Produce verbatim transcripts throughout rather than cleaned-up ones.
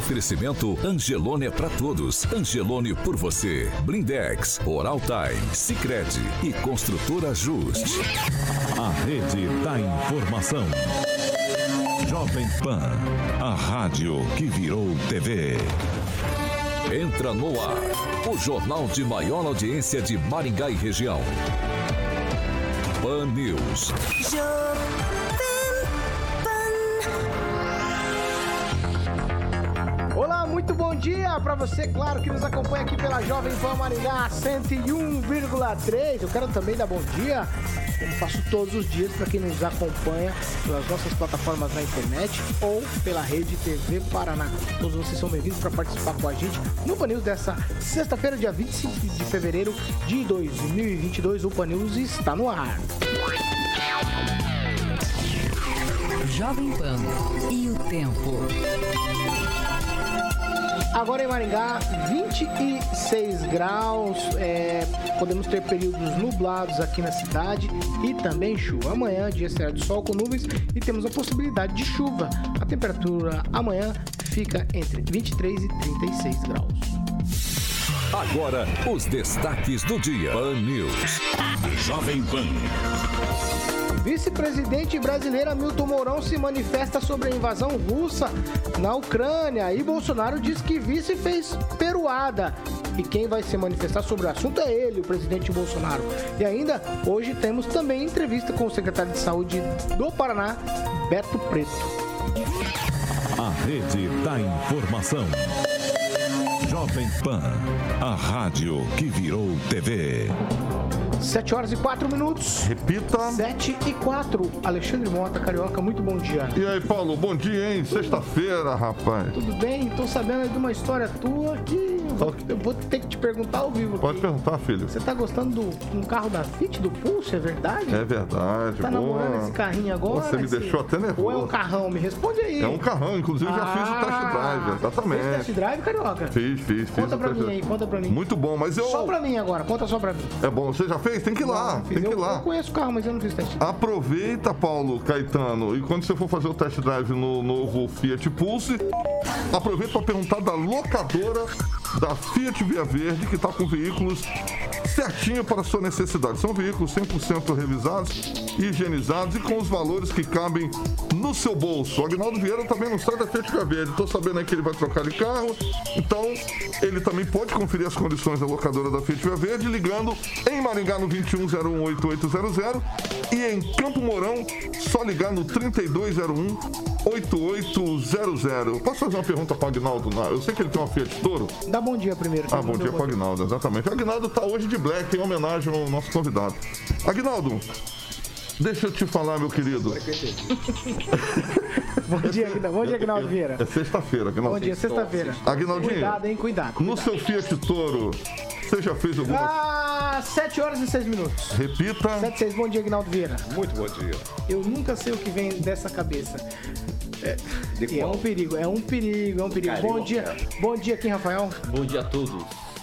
Oferecimento Angelone é pra todos. Angelone por você. Blindex, Oral Time, Sicredi e Construtora Just. A Rede da Informação. Jovem Pan, a rádio que virou T V. Entra no ar, o jornal de maior audiência de Maringá e região. Pan News. Olá, muito bom dia para você, claro, que nos acompanha aqui pela Jovem Pan Maringá cento e um vírgula três. Eu quero também dar bom dia, como faço todos os dias, para quem nos acompanha pelas nossas plataformas na internet ou pela rede T V Paraná. Todos vocês são bem-vindos para participar com a gente no Pan News dessa sexta-feira, dia vinte e cinco de fevereiro de dois mil e vinte e dois. O Pan News está no ar. Jovem Pan e o tempo. Agora em Maringá, vinte e seis graus, é, podemos ter períodos nublados aqui na cidade e também chuva. Amanhã o dia será de sol com nuvens e temos a possibilidade de chuva. A temperatura amanhã fica entre vinte e três e trinta e seis graus. Agora, os destaques do dia. Pan News. Jovem Pan. Vice-presidente brasileiro Hamilton Mourão se manifesta sobre a invasão russa na Ucrânia e Bolsonaro diz que vice fez peruada. E quem vai se manifestar sobre o assunto é ele, o presidente Bolsonaro. E ainda, hoje temos também entrevista com o secretário de Saúde do Paraná, Beto Preto. A Rede da Informação. Jovem Pan, a rádio que virou T V. sete horas e quatro minutos. Repita. sete e quatro. Alexandre Mota, Carioca, muito bom dia. E aí, Paulo, bom dia, hein? Sexta-feira, rapaz. Tudo bem? Tô sabendo de uma história tua que eu vou, eu vou ter que te perguntar ao vivo. Pode perguntar, filho. Você tá gostando de um carro da Fiat, do Pulse, é verdade? É verdade. Tá namorando boa. Esse carrinho agora? Você me esse... deixou até nervoso. Ou é um carrão? Me responde aí. É um carrão, inclusive ah, já fiz o test drive, exatamente. Fiz o test drive, Carioca? Fiz, fiz, fiz. Conta pra mim aí, conta pra mim. Muito bom, mas eu... Só pra mim agora, conta só pra mim. É bom, você já fez? Tem que ir lá, não, tem que ir lá. Eu conheço o carro, mas eu não fiz teste. Aproveita, Paulo Caetano, e quando você for fazer o test drive no novo Fiat Pulse, aproveita para perguntar da locadora da Fiat Via Verde, que está com veículos certinho para a sua necessidade. São veículos cem por cento revisados, higienizados e com os valores que cabem no seu bolso. O Agnaldo Vieira também não sai da Fiat Via Verde. Estou sabendo aí que ele vai trocar de carro, então ele também pode conferir as condições da locadora da Fiat Via Verde ligando em Maringá no dois um zero um oito oito zero zero e em Campo Mourão só ligar no trinta e dois zero um oito oito zero zero. Eu posso fazer uma pergunta para o Agnaldo? Eu sei que ele tem uma Fiat Toro. Dá bom dia primeiro. Ah, bom dia para o Agnaldo, exatamente. O Agnaldo está hoje de black em homenagem ao nosso convidado. Agnaldo, deixa eu te falar, meu querido. Bom dia, Agnaldo. Bom dia, Agnaldo Vieira. É sexta-feira, Agnaldo. Bom dia, sexta-feira. Agnaldinho. Cuidado, hein? Cuidado. cuidado. No seu Fiat Toro, você já fez alguma... Ah, sete horas e seis minutos. Repita. sete e seis. Bom dia, Agnaldo Vieira. Muito bom dia. Eu nunca sei o que vem dessa cabeça. É, é um perigo, é um perigo, é um perigo. Bom dia. Bom dia, Kim Rafael. Bom dia a todos.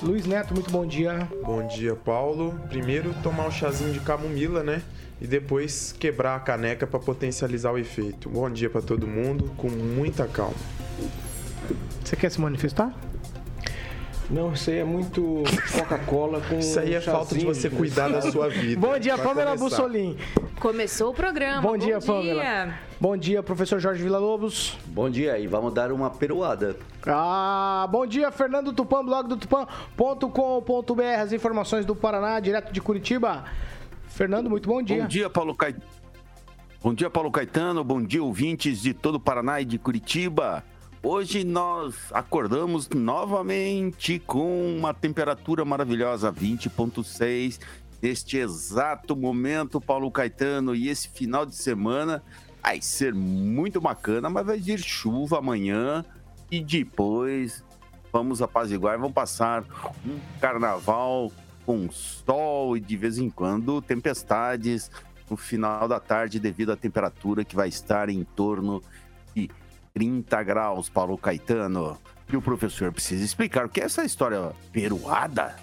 Luiz Neto, muito bom dia. Bom dia, Paulo. Primeiro, tomar um chazinho de camomila, né? E depois quebrar a caneca para potencializar o efeito. Bom dia para todo mundo, com muita calma. Você quer se manifestar? Não, isso aí é muito Coca-Cola com... Isso aí é falta de você cuidar da sua vida. Bom dia, Pâmela Bussolin. Começou o programa. Bom dia, Pâmela. Bom dia, professor Jorge Vila Lobos. Bom dia, e vamos dar uma peruada. Ah, bom dia, Fernando Tupan, blog do tupan ponto com ponto br, as informações do Paraná, direto de Curitiba. Fernando, muito bom dia. Bom dia, Paulo Caetano. Bom dia, Paulo Caetano. Bom dia, ouvintes de todo o Paraná e de Curitiba. Hoje nós acordamos novamente com uma temperatura maravilhosa, vinte vírgula seis. Neste exato momento, Paulo Caetano, e esse final de semana vai ser muito bacana, mas vai vir chuva amanhã e depois vamos apaziguar e vamos passar um carnaval com sol e, de vez em quando, tempestades no final da tarde devido à temperatura que vai estar em torno de trinta graus, Paulo Caetano. E o professor precisa explicar o que é essa história peruada.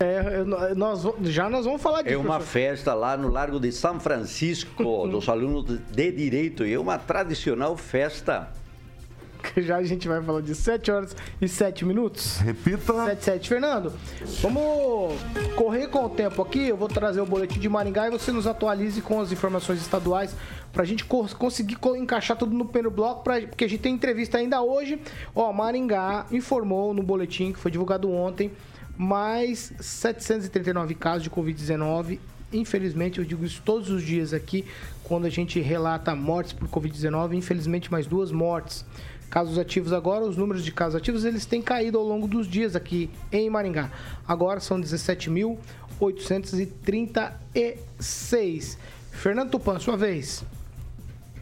É, nós, já nós vamos falar disso. É uma professor. Festa lá no Largo de São Francisco, dos alunos de Direito, e é uma tradicional festa já a gente vai falar de sete horas e sete minutos. Repita. sete e sete. Fernando, vamos correr com o tempo aqui. Eu vou trazer o boletim de Maringá e você nos atualize com as informações estaduais pra gente conseguir encaixar tudo no primeiro bloco, pra, porque a gente tem entrevista ainda hoje. Ó, Maringá informou no boletim que foi divulgado ontem mais setecentos e trinta e nove casos de covid dezenove. Infelizmente, eu digo isso todos os dias aqui, quando a gente relata mortes por covid dezenove, infelizmente mais duas mortes. Casos ativos agora, os números de casos ativos, eles têm caído ao longo dos dias aqui em Maringá. Agora são dezessete mil oitocentos e trinta e seis. Fernando Tupan, sua vez.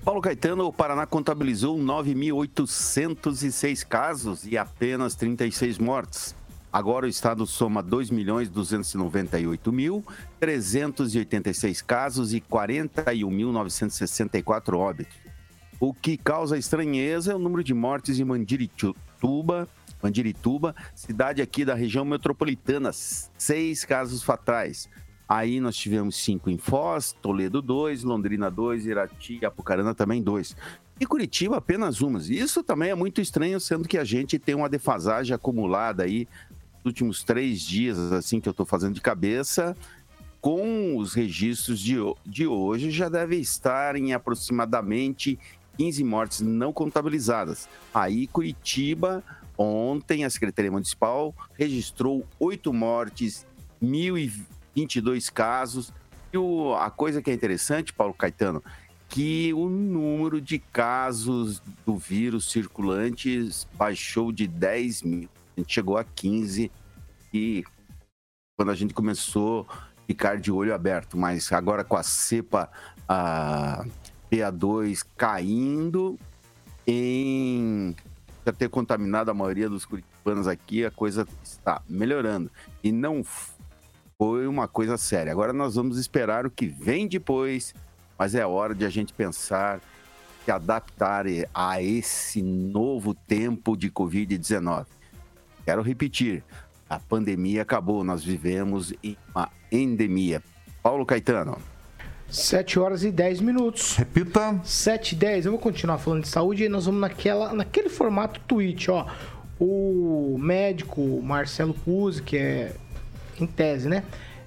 Paulo Caetano, o Paraná contabilizou nove mil oitocentos e seis casos e apenas trinta e seis mortes. Agora o estado soma dois milhões duzentos e noventa e oito mil trezentos e oitenta e seis casos e quarenta e um mil novecentos e sessenta e quatro óbitos. O que causa estranheza é o número de mortes em Mandirituba, Mandirituba, cidade aqui da região metropolitana, seis casos fatais. Aí nós tivemos cinco em Foz, Toledo dois, Londrina dois, Irati e Apucarana também dois. E Curitiba apenas umas. Isso também é muito estranho, sendo que a gente tem uma defasagem acumulada aí nos últimos três dias, assim que eu estou fazendo de cabeça, com os registros de, de hoje, já deve estar em aproximadamente quinze mortes não contabilizadas. Aí Curitiba, ontem a Secretaria Municipal registrou oito mortes, mil e vinte e dois casos. E o, a coisa que é interessante, Paulo Caetano, que o número de casos do vírus circulantes baixou de dez mil. A gente chegou a quinze e quando a gente começou a ficar de olho aberto, mas agora com a cepa a P A dois caindo em já ter contaminado a maioria dos curitibanos aqui, a coisa está melhorando e não foi uma coisa séria. Agora nós vamos esperar o que vem depois, mas é hora de a gente pensar, se adaptar a esse novo tempo de covid dezenove. Quero repetir, a pandemia acabou, nós vivemos em uma endemia. Paulo Caetano. sete horas e dez minutos. Repita. sete e dez, eu vou continuar falando de saúde e nós vamos naquela, naquele formato tweet, ó. O médico Marcelo Puzzi, que é em tese, né?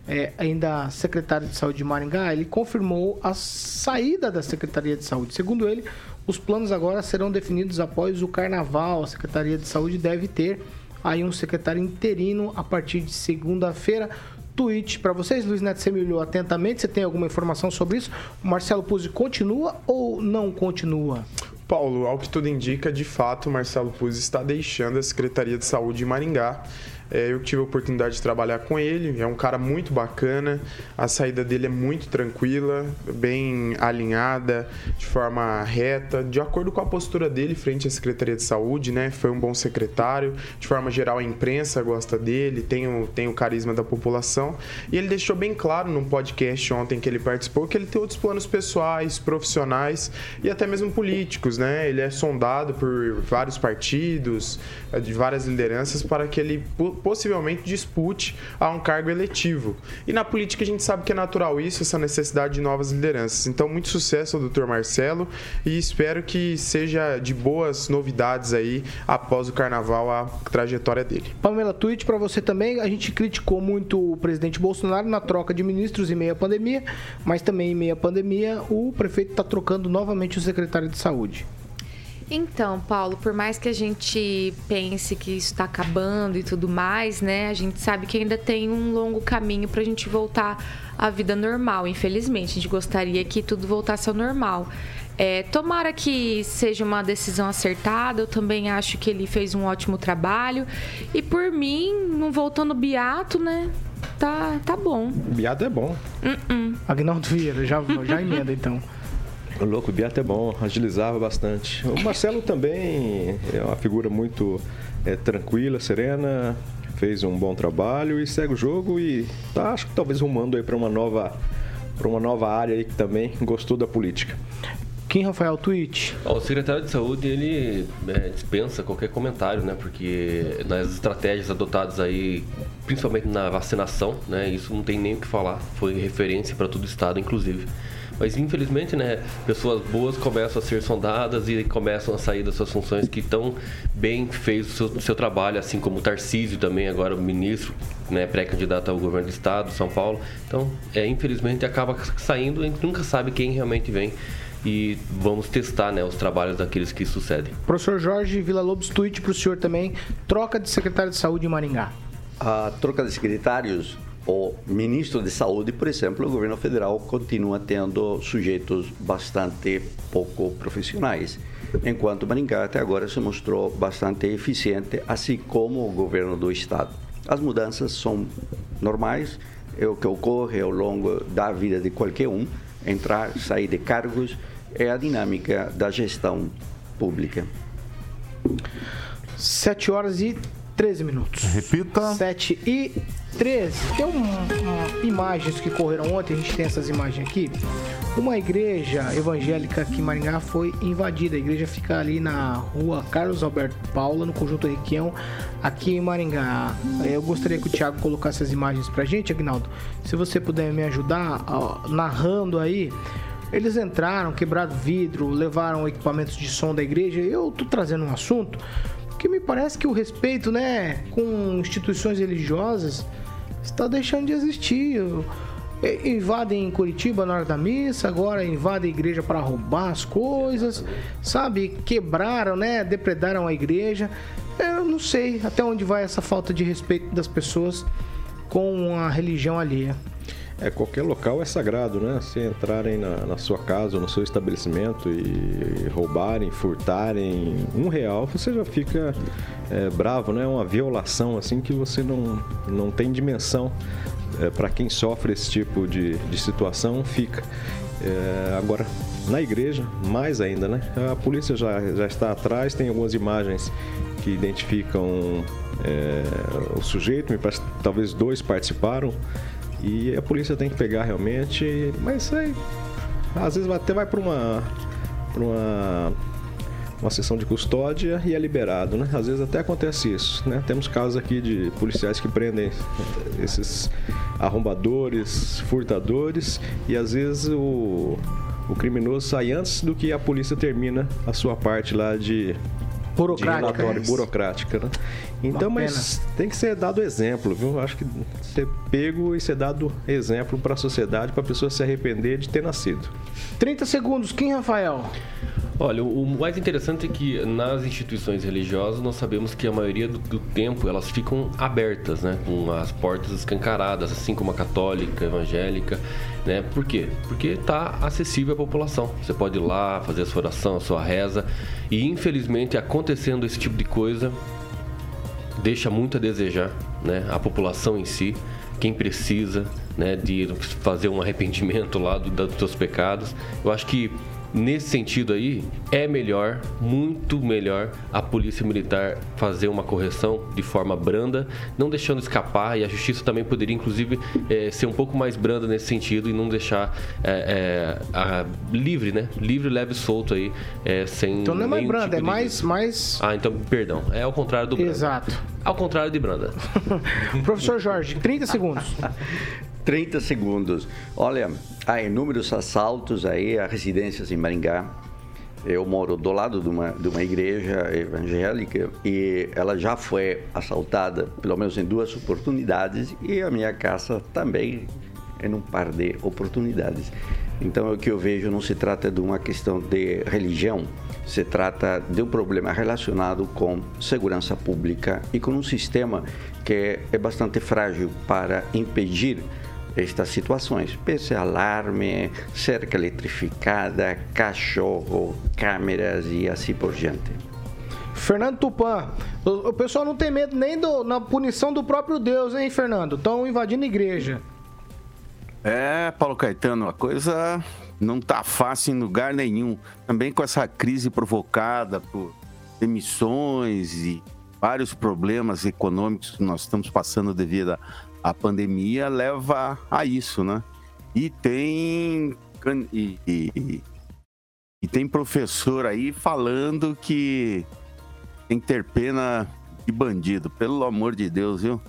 É, ainda secretário de Saúde de Maringá, ele confirmou a saída da Secretaria de Saúde. Segundo ele, os planos agora serão definidos após o Carnaval. A Secretaria de Saúde deve ter aí um secretário interino a partir de segunda-feira. Tweet para vocês, Luiz Neto, você me olhou atentamente, você tem alguma informação sobre isso? O Marcelo Puzzi continua ou não continua? Paulo, ao que tudo indica, de fato, o Marcelo Puzzi está deixando a Secretaria de Saúde de Maringá. É, eu tive a oportunidade de trabalhar com ele, é um cara muito bacana, a saída dele é muito tranquila, bem alinhada, de forma reta, de acordo com a postura dele frente à Secretaria de Saúde, né? Foi um bom secretário, de forma geral a imprensa gosta dele, tem o, tem o carisma da população, e ele deixou bem claro num podcast ontem que ele participou que ele tem outros planos pessoais, profissionais e até mesmo políticos, né? Ele é sondado por vários partidos, de várias lideranças, para que ele possivelmente dispute a um cargo eletivo. E na política a gente sabe que é natural isso, essa necessidade de novas lideranças. Então, muito sucesso ao doutor Marcelo e espero que seja de boas novidades aí após o Carnaval a trajetória dele. Pâmela, tweet para você também. A gente criticou muito o presidente Bolsonaro na troca de ministros em meio à pandemia, mas também em meio à pandemia o prefeito está trocando novamente o secretário de saúde. Então, Paulo, por mais que a gente pense que isso está acabando e tudo mais, né? A gente sabe que ainda tem um longo caminho para a gente voltar à vida normal, infelizmente. A gente gostaria que tudo voltasse ao normal. É, tomara que seja uma decisão acertada, eu também acho que ele fez um ótimo trabalho. E por mim, não voltando biato, né? Tá, tá bom. Biato é bom. Uh-uh. Agnaldo Vieira, já, já emenda então. O louco, o Beto é bom, agilizava bastante. O Marcelo também é uma figura muito é, tranquila, serena, fez um bom trabalho e segue o jogo e tá, acho que talvez rumando aí para uma nova, para uma nova área aí que também gostou da política. Quem, Rafael, tweet? O secretário de saúde, ele é, dispensa qualquer comentário, né? Porque nas estratégias adotadas aí, principalmente na vacinação, né? Isso não tem nem o que falar, foi referência para todo o estado, inclusive. mas infelizmente, né, pessoas boas começam a ser sondadas e começam a sair das suas funções, que tão bem fez o seu, o seu trabalho, assim como o Tarcísio também, agora o ministro, né, pré-candidato ao governo do estado, São Paulo. Então, é, infelizmente, acaba saindo, a gente nunca sabe quem realmente vem. E vamos testar, né, os trabalhos daqueles que sucedem. Professor Jorge Vila Lobos, tweet para o senhor também. Troca de secretário de saúde em Maringá. A troca de secretários, o ministro de saúde, por exemplo, o governo federal continua tendo sujeitos bastante pouco profissionais. Enquanto Maringá até agora se mostrou bastante eficiente, assim como o governo do estado. As mudanças são normais, é o que ocorre ao longo da vida de qualquer um. Entrar, sair de cargos é a dinâmica da gestão pública. sete horas e treze minutos. Repita. sete e treze. Tem um, um, imagens que correram ontem, a gente tem essas imagens aqui. Uma igreja evangélica aqui em Maringá foi invadida. A igreja fica ali na rua Carlos Alberto Paula, no Conjunto Requião, aqui em Maringá. Eu gostaria que o Thiago colocasse as imagens pra gente, Aguinaldo. Se você puder me ajudar, ó, narrando aí. Eles entraram, quebraram vidro, levaram equipamentos de som da igreja. Eu tô trazendo um assunto que me parece que o respeito, né, com instituições religiosas está deixando de existir. Invadem em Curitiba na hora da missa, agora invadem a igreja para roubar as coisas, sabe? Quebraram, né? Depredaram a igreja. Eu não sei até onde vai essa falta de respeito das pessoas com a religião alheia. É, qualquer local é sagrado, né? Se entrarem na, na sua casa ou no seu estabelecimento e roubarem, furtarem um real, você já fica é, bravo, né? É uma violação assim que você não, não tem dimensão. É, para quem sofre esse tipo de, de situação, fica. É, agora, na igreja, mais ainda, né? A polícia já, já está atrás, tem algumas imagens que identificam é, o sujeito, me parece, talvez dois participaram, e a polícia tem que pegar realmente, mas aí, às vezes até vai para uma... Pra uma uma sessão de custódia e é liberado, né? Às vezes até acontece isso, né? Temos casos aqui de policiais que prendem esses arrombadores, furtadores, e às vezes o, o criminoso sai antes do que a polícia termina a sua parte lá de... burocrática, de relatório, é burocrática, né? Então, uma mas pena. Tem que ser dado exemplo, viu? Acho que ser pego e ser dado exemplo para a sociedade, para a pessoa se arrepender de ter nascido. trinta segundos, quem, Rafael? Olha, o mais interessante é que nas instituições religiosas nós sabemos que a maioria do, do tempo elas ficam abertas, né? Com as portas escancaradas, assim como a católica, evangélica, né? Por quê? Porque está acessível à população. Você pode ir lá, fazer a sua oração, a sua reza. E infelizmente acontecendo esse tipo de coisa deixa muito a desejar, né? A população em si, quem precisa, né, de fazer um arrependimento lá do, dos seus pecados. Eu acho que nesse sentido aí, é melhor, muito melhor, a polícia militar fazer uma correção de forma branda, não deixando escapar, e a justiça também poderia, inclusive, é, ser um pouco mais branda nesse sentido e não deixar é, é, a, livre, né? Livre, leve e solto aí, é, sem... Então não é mais branda, tipo é mais, mais... Ah, então, perdão, é ao contrário do branda. Exato. Ao contrário de branda. Professor Jorge, trinta segundos. trinta segundos. Olha, há inúmeros assaltos aí a residências em Maringá. Eu moro do lado de uma, de uma igreja evangélica e ela já foi assaltada, pelo menos em duas oportunidades, e a minha casa também em um par de oportunidades. Então, o que eu vejo não se trata de uma questão de religião, se trata de um problema relacionado com segurança pública e com um sistema que é bastante frágil para impedir estas situações. Pense alarme, cerca eletrificada, cachorro, câmeras e assim por diante. Fernando Tupan, o pessoal não tem medo nem do, na punição do próprio Deus, hein, Fernando? Estão invadindo a igreja. É, Paulo Caetano, a coisa não tá fácil em lugar nenhum. Também com essa crise provocada por demissões e vários problemas econômicos que nós estamos passando devido à pandemia, leva a isso, né? E tem, e, e, e tem professor aí falando que tem que ter pena de bandido. Pelo amor de Deus, viu?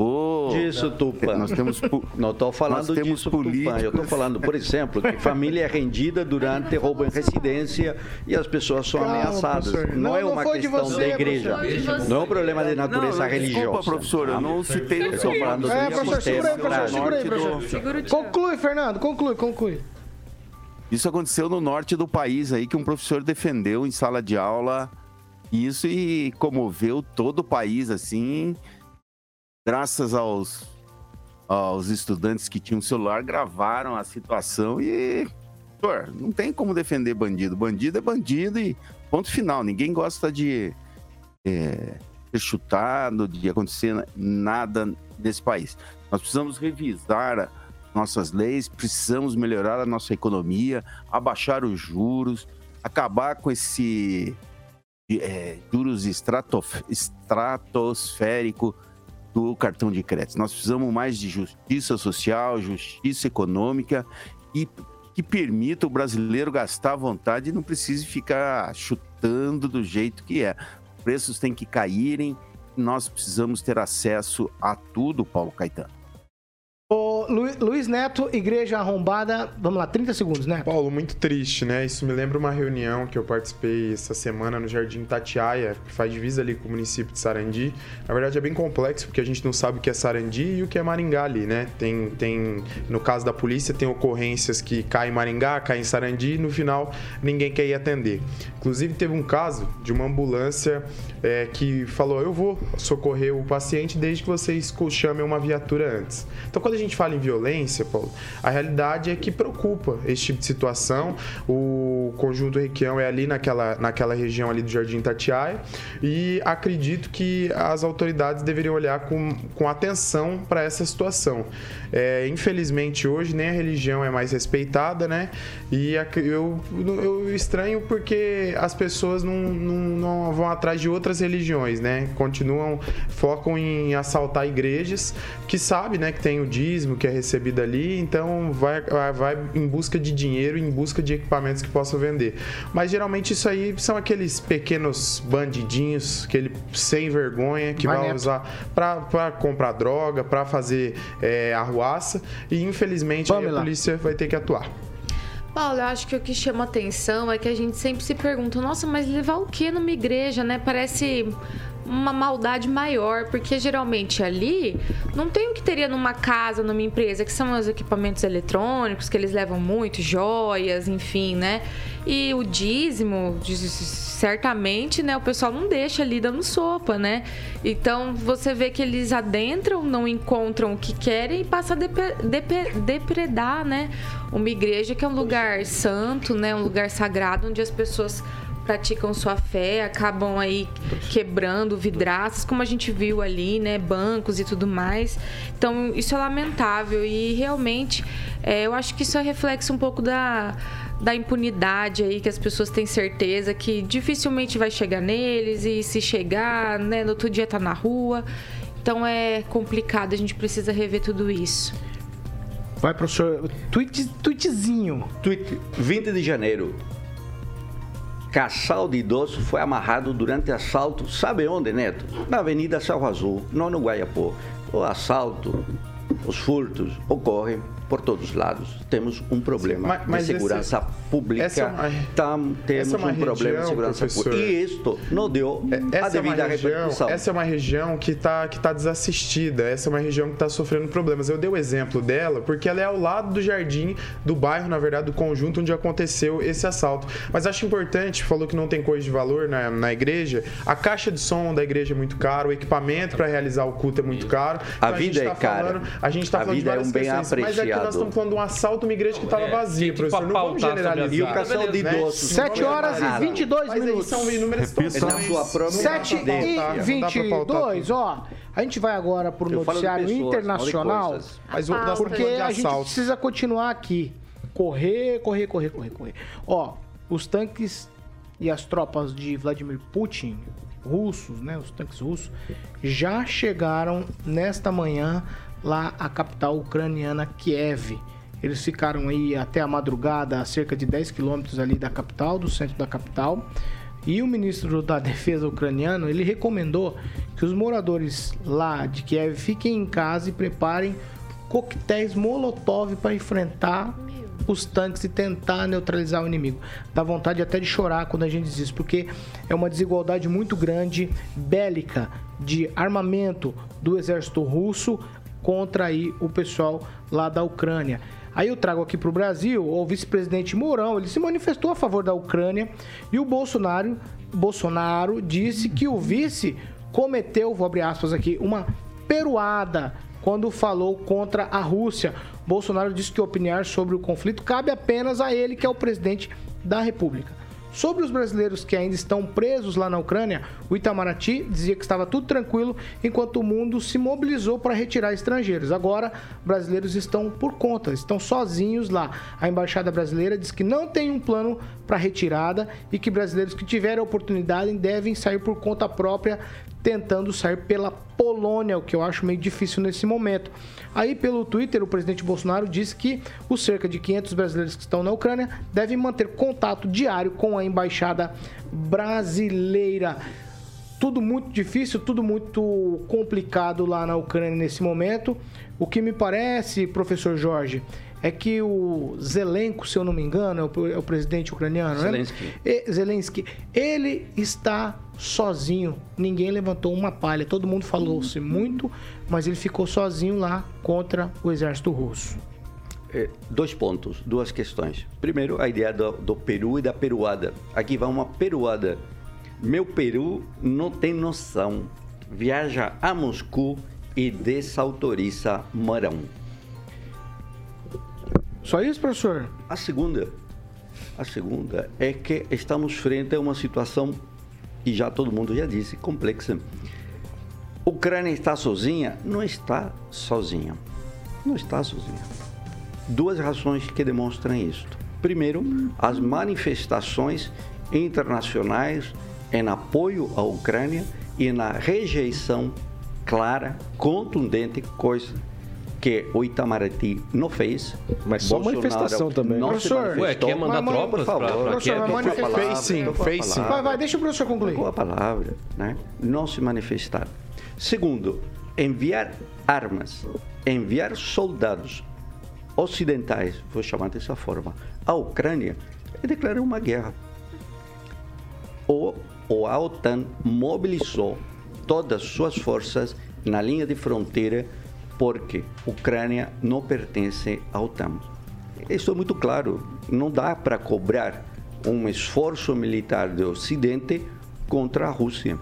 Oh, disso, Tupan. Nós temos, não estou falando temos disso, políticos. Tupan. Eu estou falando, por exemplo, que família é rendida durante roubo em residência e as pessoas são Calma, ameaçadas. Professor. Não, não é uma não questão você, da igreja. Não é um problema de natureza não, religiosa. Desculpa, professor, eu não citei o seu falando. É, professor, segura aí, professor, segura aí, professor. Conclui, Fernando, conclui, conclui. Isso aconteceu no norte do país aí, que um professor defendeu em sala de aula isso e comoveu todo o país, assim, graças aos, aos estudantes que tinham celular, gravaram a situação e, pô, não tem como defender bandido. Bandido é bandido e ponto final. Ninguém gosta de é, ser chutado, de acontecer nada nesse país. Nós precisamos revisar a nossas leis, precisamos melhorar a nossa economia, abaixar os juros, acabar com esse é, juros estratof, estratosférico do cartão de crédito. Nós precisamos mais de justiça social, justiça econômica e que permita o brasileiro gastar à vontade e não precise ficar chutando do jeito que é. Preços têm que caírem, nós precisamos ter acesso a tudo, Paulo Caetano. Ô, Luiz Neto, igreja arrombada, vamos lá, trinta segundos, né? Paulo, muito triste, né? Isso me lembra uma reunião que eu participei essa semana no Jardim Tatiaia, que faz divisa ali com o município de Sarandi. Na verdade é bem complexo, porque a gente não sabe o que é Sarandi e o que é Maringá ali, né? Tem, tem no caso da polícia, tem ocorrências que caem em Maringá, caem em Sarandi e no final ninguém quer ir atender. Inclusive teve um caso de uma ambulância é, que falou, eu vou socorrer o paciente desde que vocês chamem uma viatura antes. Então quando a gente fala em violência, Paulo, a realidade é que preocupa esse tipo de situação. O Conjunto Requião é ali naquela, naquela região ali do Jardim Tatiaia e acredito que as autoridades deveriam olhar com, com atenção para essa situação. É, infelizmente hoje nem a religião é mais respeitada, né? E a, eu, eu estranho porque as pessoas não, não, não vão atrás de outras religiões, né? Continuam, focam em assaltar igrejas que sabe, né, que tem o dízimo que é recebido ali, então vai, vai em busca de dinheiro, em busca de equipamentos que possam vender. Mas geralmente isso aí são aqueles pequenos bandidinhos, aquele sem vergonha que vai, vai usar para comprar droga, para fazer é, arruaça e infelizmente a polícia vai ter que atuar. Paulo, eu acho que o que chama atenção é que a gente sempre se pergunta, nossa, mas levar o que numa igreja, né? Parece uma maldade maior, porque geralmente ali não tem o que teria numa casa, numa empresa, que são os equipamentos eletrônicos, que eles levam muito, joias, enfim, né? E o dízimo, certamente, né? O pessoal não deixa ali dando sopa, né? Então, você vê que eles adentram, não encontram o que querem e passam a dep- dep- depredar, né? Uma igreja que é um lugar santo, né? Um lugar sagrado, onde as pessoas praticam sua fé, acabam aí quebrando vidraças, como a gente viu ali, né, bancos e tudo mais. Então, isso é lamentável e realmente, é, eu acho que isso é reflexo um pouco da, da impunidade aí, que as pessoas têm certeza que dificilmente vai chegar neles e se chegar, né, no outro dia tá na rua. Então, é complicado, a gente precisa rever tudo isso. Vai, professor, tweet, tweetzinho. Tweet, vinte de janeiro. Casal de idoso foi amarrado durante assalto, sabe onde, Neto? Na Avenida Cerro Azul, não no Guaiapó. O assalto, os furtos ocorrem por todos os lados. Temos um problema mas, mas de segurança esse, pública. Essa é uma, Tam, temos essa é uma um região, problema de segurança professor. pública. E isto não deu essa a devida é região, repercussão. Essa é uma região que está que tá desassistida. Essa é uma região que está sofrendo problemas. Eu dei o exemplo dela porque ela é ao lado do jardim do bairro, na verdade, do conjunto onde aconteceu esse assalto. Mas acho importante, falou que não tem coisa de valor na, na igreja. A caixa de som da igreja é muito caro, o equipamento para realizar o culto é muito caro. Então, a, a vida tá é cara. A gente está falando de várias é um bem apreciado. Nós estamos falando de um assalto, uma igreja que estava é, vazia, professor. Não vamos generalizar. E o casal de idosos. sete horas e vinte e dois minutos. São inúmeras situações. sete e vinte e dois, ó. A gente vai agora para o noticiário pessoas, internacional, mas ah, porque a gente precisa continuar aqui. Correr, correr, correr, correr, correr. Ó, os tanques e as tropas de Vladimir Putin, russos, né? Os tanques russos, já chegaram nesta manhã lá a capital ucraniana, Kiev. Eles ficaram aí até a madrugada, a cerca de dez quilômetros ali da capital, do centro da capital. E o ministro da Defesa ucraniano, ele recomendou que os moradores lá de Kiev fiquem em casa e preparem coquetéis molotov para enfrentar os tanques e tentar neutralizar o inimigo. Dá vontade até de chorar quando a gente diz isso, porque é uma desigualdade muito grande, bélica, de armamento do exército russo contra aí o pessoal lá da Ucrânia. Aí eu trago aqui para o Brasil, o vice-presidente Mourão, ele se manifestou a favor da Ucrânia e o Bolsonaro, Bolsonaro disse que o vice cometeu, vou abrir aspas aqui, uma peruada quando falou contra a Rússia. Bolsonaro disse que opinar sobre o conflito cabe apenas a ele, que é o presidente da República. Sobre os brasileiros que ainda estão presos lá na Ucrânia, o Itamaraty dizia que estava tudo tranquilo, enquanto o mundo se mobilizou para retirar estrangeiros. Agora, brasileiros estão por conta, estão sozinhos lá. A Embaixada Brasileira diz que não tem um plano para retirada e que brasileiros que tiverem a oportunidade devem sair por conta própria, tentando sair pela Polônia, o que eu acho meio difícil nesse momento. Aí, pelo Twitter, o presidente Bolsonaro disse que os cerca de quinhentos brasileiros que estão na Ucrânia devem manter contato diário com a Embaixada Brasileira. Tudo muito difícil, tudo muito complicado lá na Ucrânia nesse momento. O que me parece, professor Jorge, é que o Zelensky, se eu não me engano, é o, é o presidente ucraniano, Zelensky. né? E, Zelensky. Ele está sozinho, ninguém levantou uma palha, todo mundo falou-se muito, mas ele ficou sozinho lá contra o exército russo. É, dois pontos, duas questões. Primeiro, a ideia do, do Peru e da peruada. Aqui vai uma peruada. Meu Peru não tem noção, viaja a Moscou e desautoriza Mourão. Só isso, professor? A segunda, a segunda é que estamos frente a uma situação, e já todo mundo já disse, complexa. A Ucrânia está sozinha? Não está sozinha. Não está sozinha. Duas razões que demonstram isso. Primeiro, as manifestações internacionais em apoio à Ucrânia e na rejeição clara, contundente, coisa que o Itamaraty não fez. Mas só Bolsonaro manifestação também. Não, professor, ué, quer mandar mas, tropas para quem? Fez sim, fez sim. Vai, vai, deixa o professor concluir. Com a palavra, né? Não se manifestar. Segundo, enviar armas, enviar soldados ocidentais, vou chamar dessa forma, à Ucrânia, e declarar uma guerra. Ou, ou a OTAN mobilizou todas as suas forças na linha de fronteira, porque a Ucrânia não pertence à OTAN. Isso é muito claro. Não dá para cobrar um esforço militar do Ocidente contra a Rússia.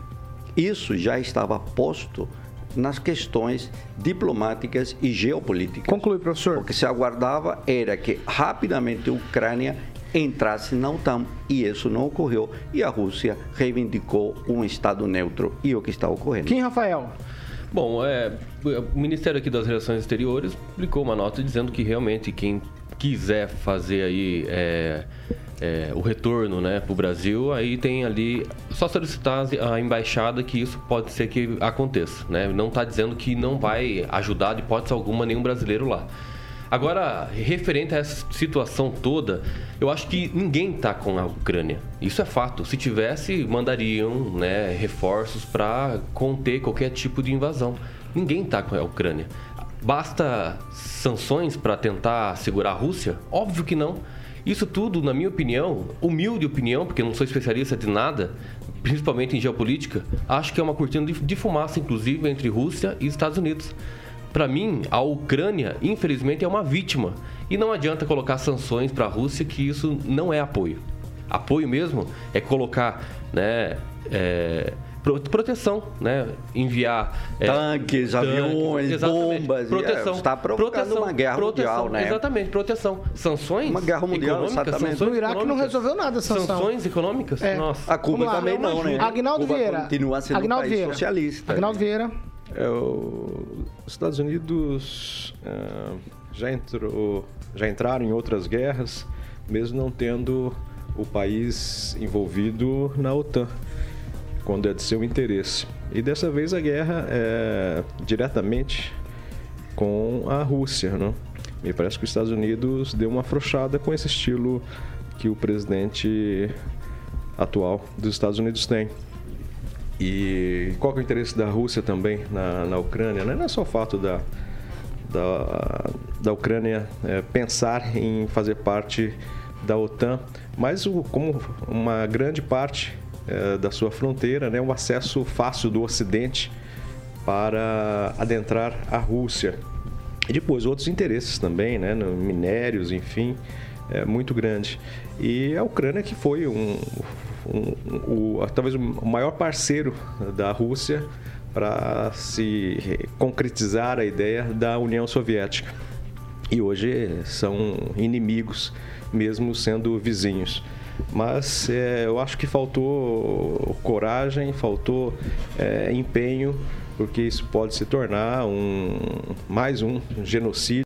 Isso já estava posto nas questões diplomáticas e geopolíticas. Conclui, professor. O que se aguardava era que rapidamente a Ucrânia entrasse na OTAN, e isso não ocorreu. E a Rússia reivindicou um Estado neutro, e é o que está ocorrendo. Quem, Rafael? Bom, é, o Ministério aqui das Relações Exteriores publicou uma nota dizendo que realmente quem quiser fazer aí é, é, o retorno, né, para o Brasil, aí tem ali, só solicitar a embaixada que isso pode ser que aconteça, né? Não está dizendo que não vai ajudar de hipótese alguma nenhum brasileiro lá. Agora, referente a essa situação toda, eu acho que ninguém está com a Ucrânia. Isso é fato. Se tivesse, mandariam, né, reforços para conter qualquer tipo de invasão. Ninguém está com a Ucrânia. Basta sanções para tentar segurar a Rússia? Óbvio que não. Isso tudo, na minha opinião, humilde opinião, porque eu não sou especialista de nada, principalmente em geopolítica, acho que é uma cortina de fumaça, inclusive, entre Rússia e Estados Unidos. Para mim, a Ucrânia, infelizmente, é uma vítima. E não adianta colocar sanções para a Rússia, que isso não é apoio. Apoio mesmo é colocar, né, é, proteção, né, enviar... É, tanques, tanques, aviões, exatamente, bombas... Proteção, é, está provocando proteção, uma guerra proteção, mundial, né? Exatamente, proteção. Sanções uma guerra mundial, econômicas... Sanções no Iraque não resolveu nada, sanção. Sanções econômicas? É. Nossa. A Cuba lá, também não, né? Aguinaldo Vieira. Continua sendo Aguinaldo um país Vieira. socialista. Aguinaldo né? Vieira... É, os Estados Unidos é, já, entrou, já entraram em outras guerras, mesmo não tendo o país envolvido na OTAN, quando é de seu interesse. E dessa vez a guerra é diretamente com a Rússia, né? Me parece que os Estados Unidos deu uma afrouxada com esse estilo que o presidente atual dos Estados Unidos tem. E qual que é o interesse da Rússia também na, na Ucrânia? Não é só o fato da, da, da Ucrânia é, pensar em fazer parte da OTAN, mas o, como uma grande parte é, da sua fronteira, né, um acesso fácil do Ocidente para adentrar a Rússia. E depois outros interesses também, né, minérios, enfim, é muito grande. E a Ucrânia que foi um... O, o, talvez o maior parceiro da Rússia para se concretizar a ideia da União Soviética. E hoje são inimigos, mesmo sendo vizinhos. Mas é, eu acho que faltou coragem, faltou é, empenho, porque isso pode se tornar um, mais um genocídio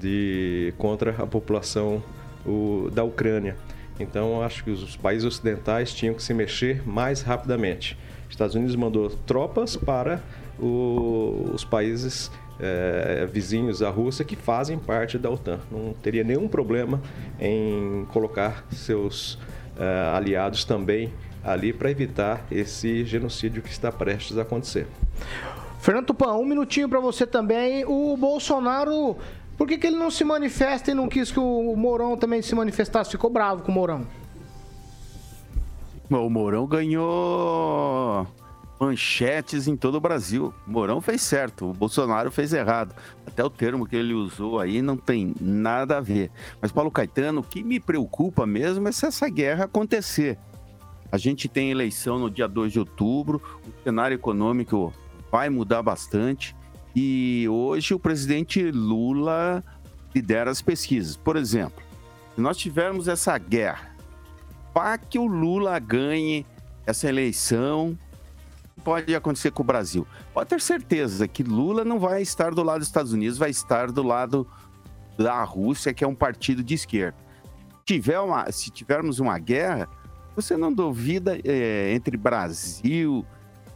de, contra a população o, da Ucrânia. Então, acho que os países ocidentais tinham que se mexer mais rapidamente. Estados Unidos mandou tropas para o, os países é, vizinhos à Rússia que fazem parte da OTAN. Não teria nenhum problema em colocar seus é, aliados também ali para evitar esse genocídio que está prestes a acontecer. Fernando Tupan, um minutinho para você também. O Bolsonaro... Por que que ele não se manifesta e não quis que o Mourão também se manifestasse? Ficou bravo com o Mourão. O Mourão ganhou manchetes em todo o Brasil. O Mourão fez certo, o Bolsonaro fez errado. Até o termo que ele usou aí não tem nada a ver. Mas, Paulo Caetano, o que me preocupa mesmo é se essa guerra acontecer. A gente tem eleição no dia dois de outubro, o cenário econômico vai mudar bastante. E hoje o presidente Lula lidera as pesquisas. Por exemplo, se nós tivermos essa guerra, para que o Lula ganhe essa eleição, pode acontecer com o Brasil. Pode ter certeza que Lula não vai estar do lado dos Estados Unidos, vai estar do lado da Rússia, que é um partido de esquerda. Se, tiver uma, se tivermos uma guerra, você não duvida é, entre Brasil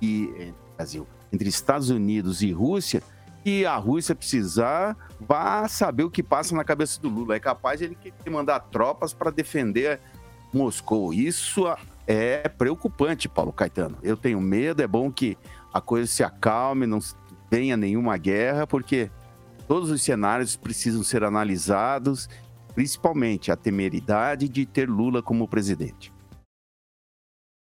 e... É, Brasil... entre Estados Unidos e Rússia, e a Rússia precisar, vá saber o que passa na cabeça do Lula. É capaz de ele mandar tropas para defender Moscou. Isso é preocupante, Paulo Caetano. Eu tenho medo, é bom que a coisa se acalme, não tenha nenhuma guerra, porque todos os cenários precisam ser analisados, principalmente a temeridade de ter Lula como presidente.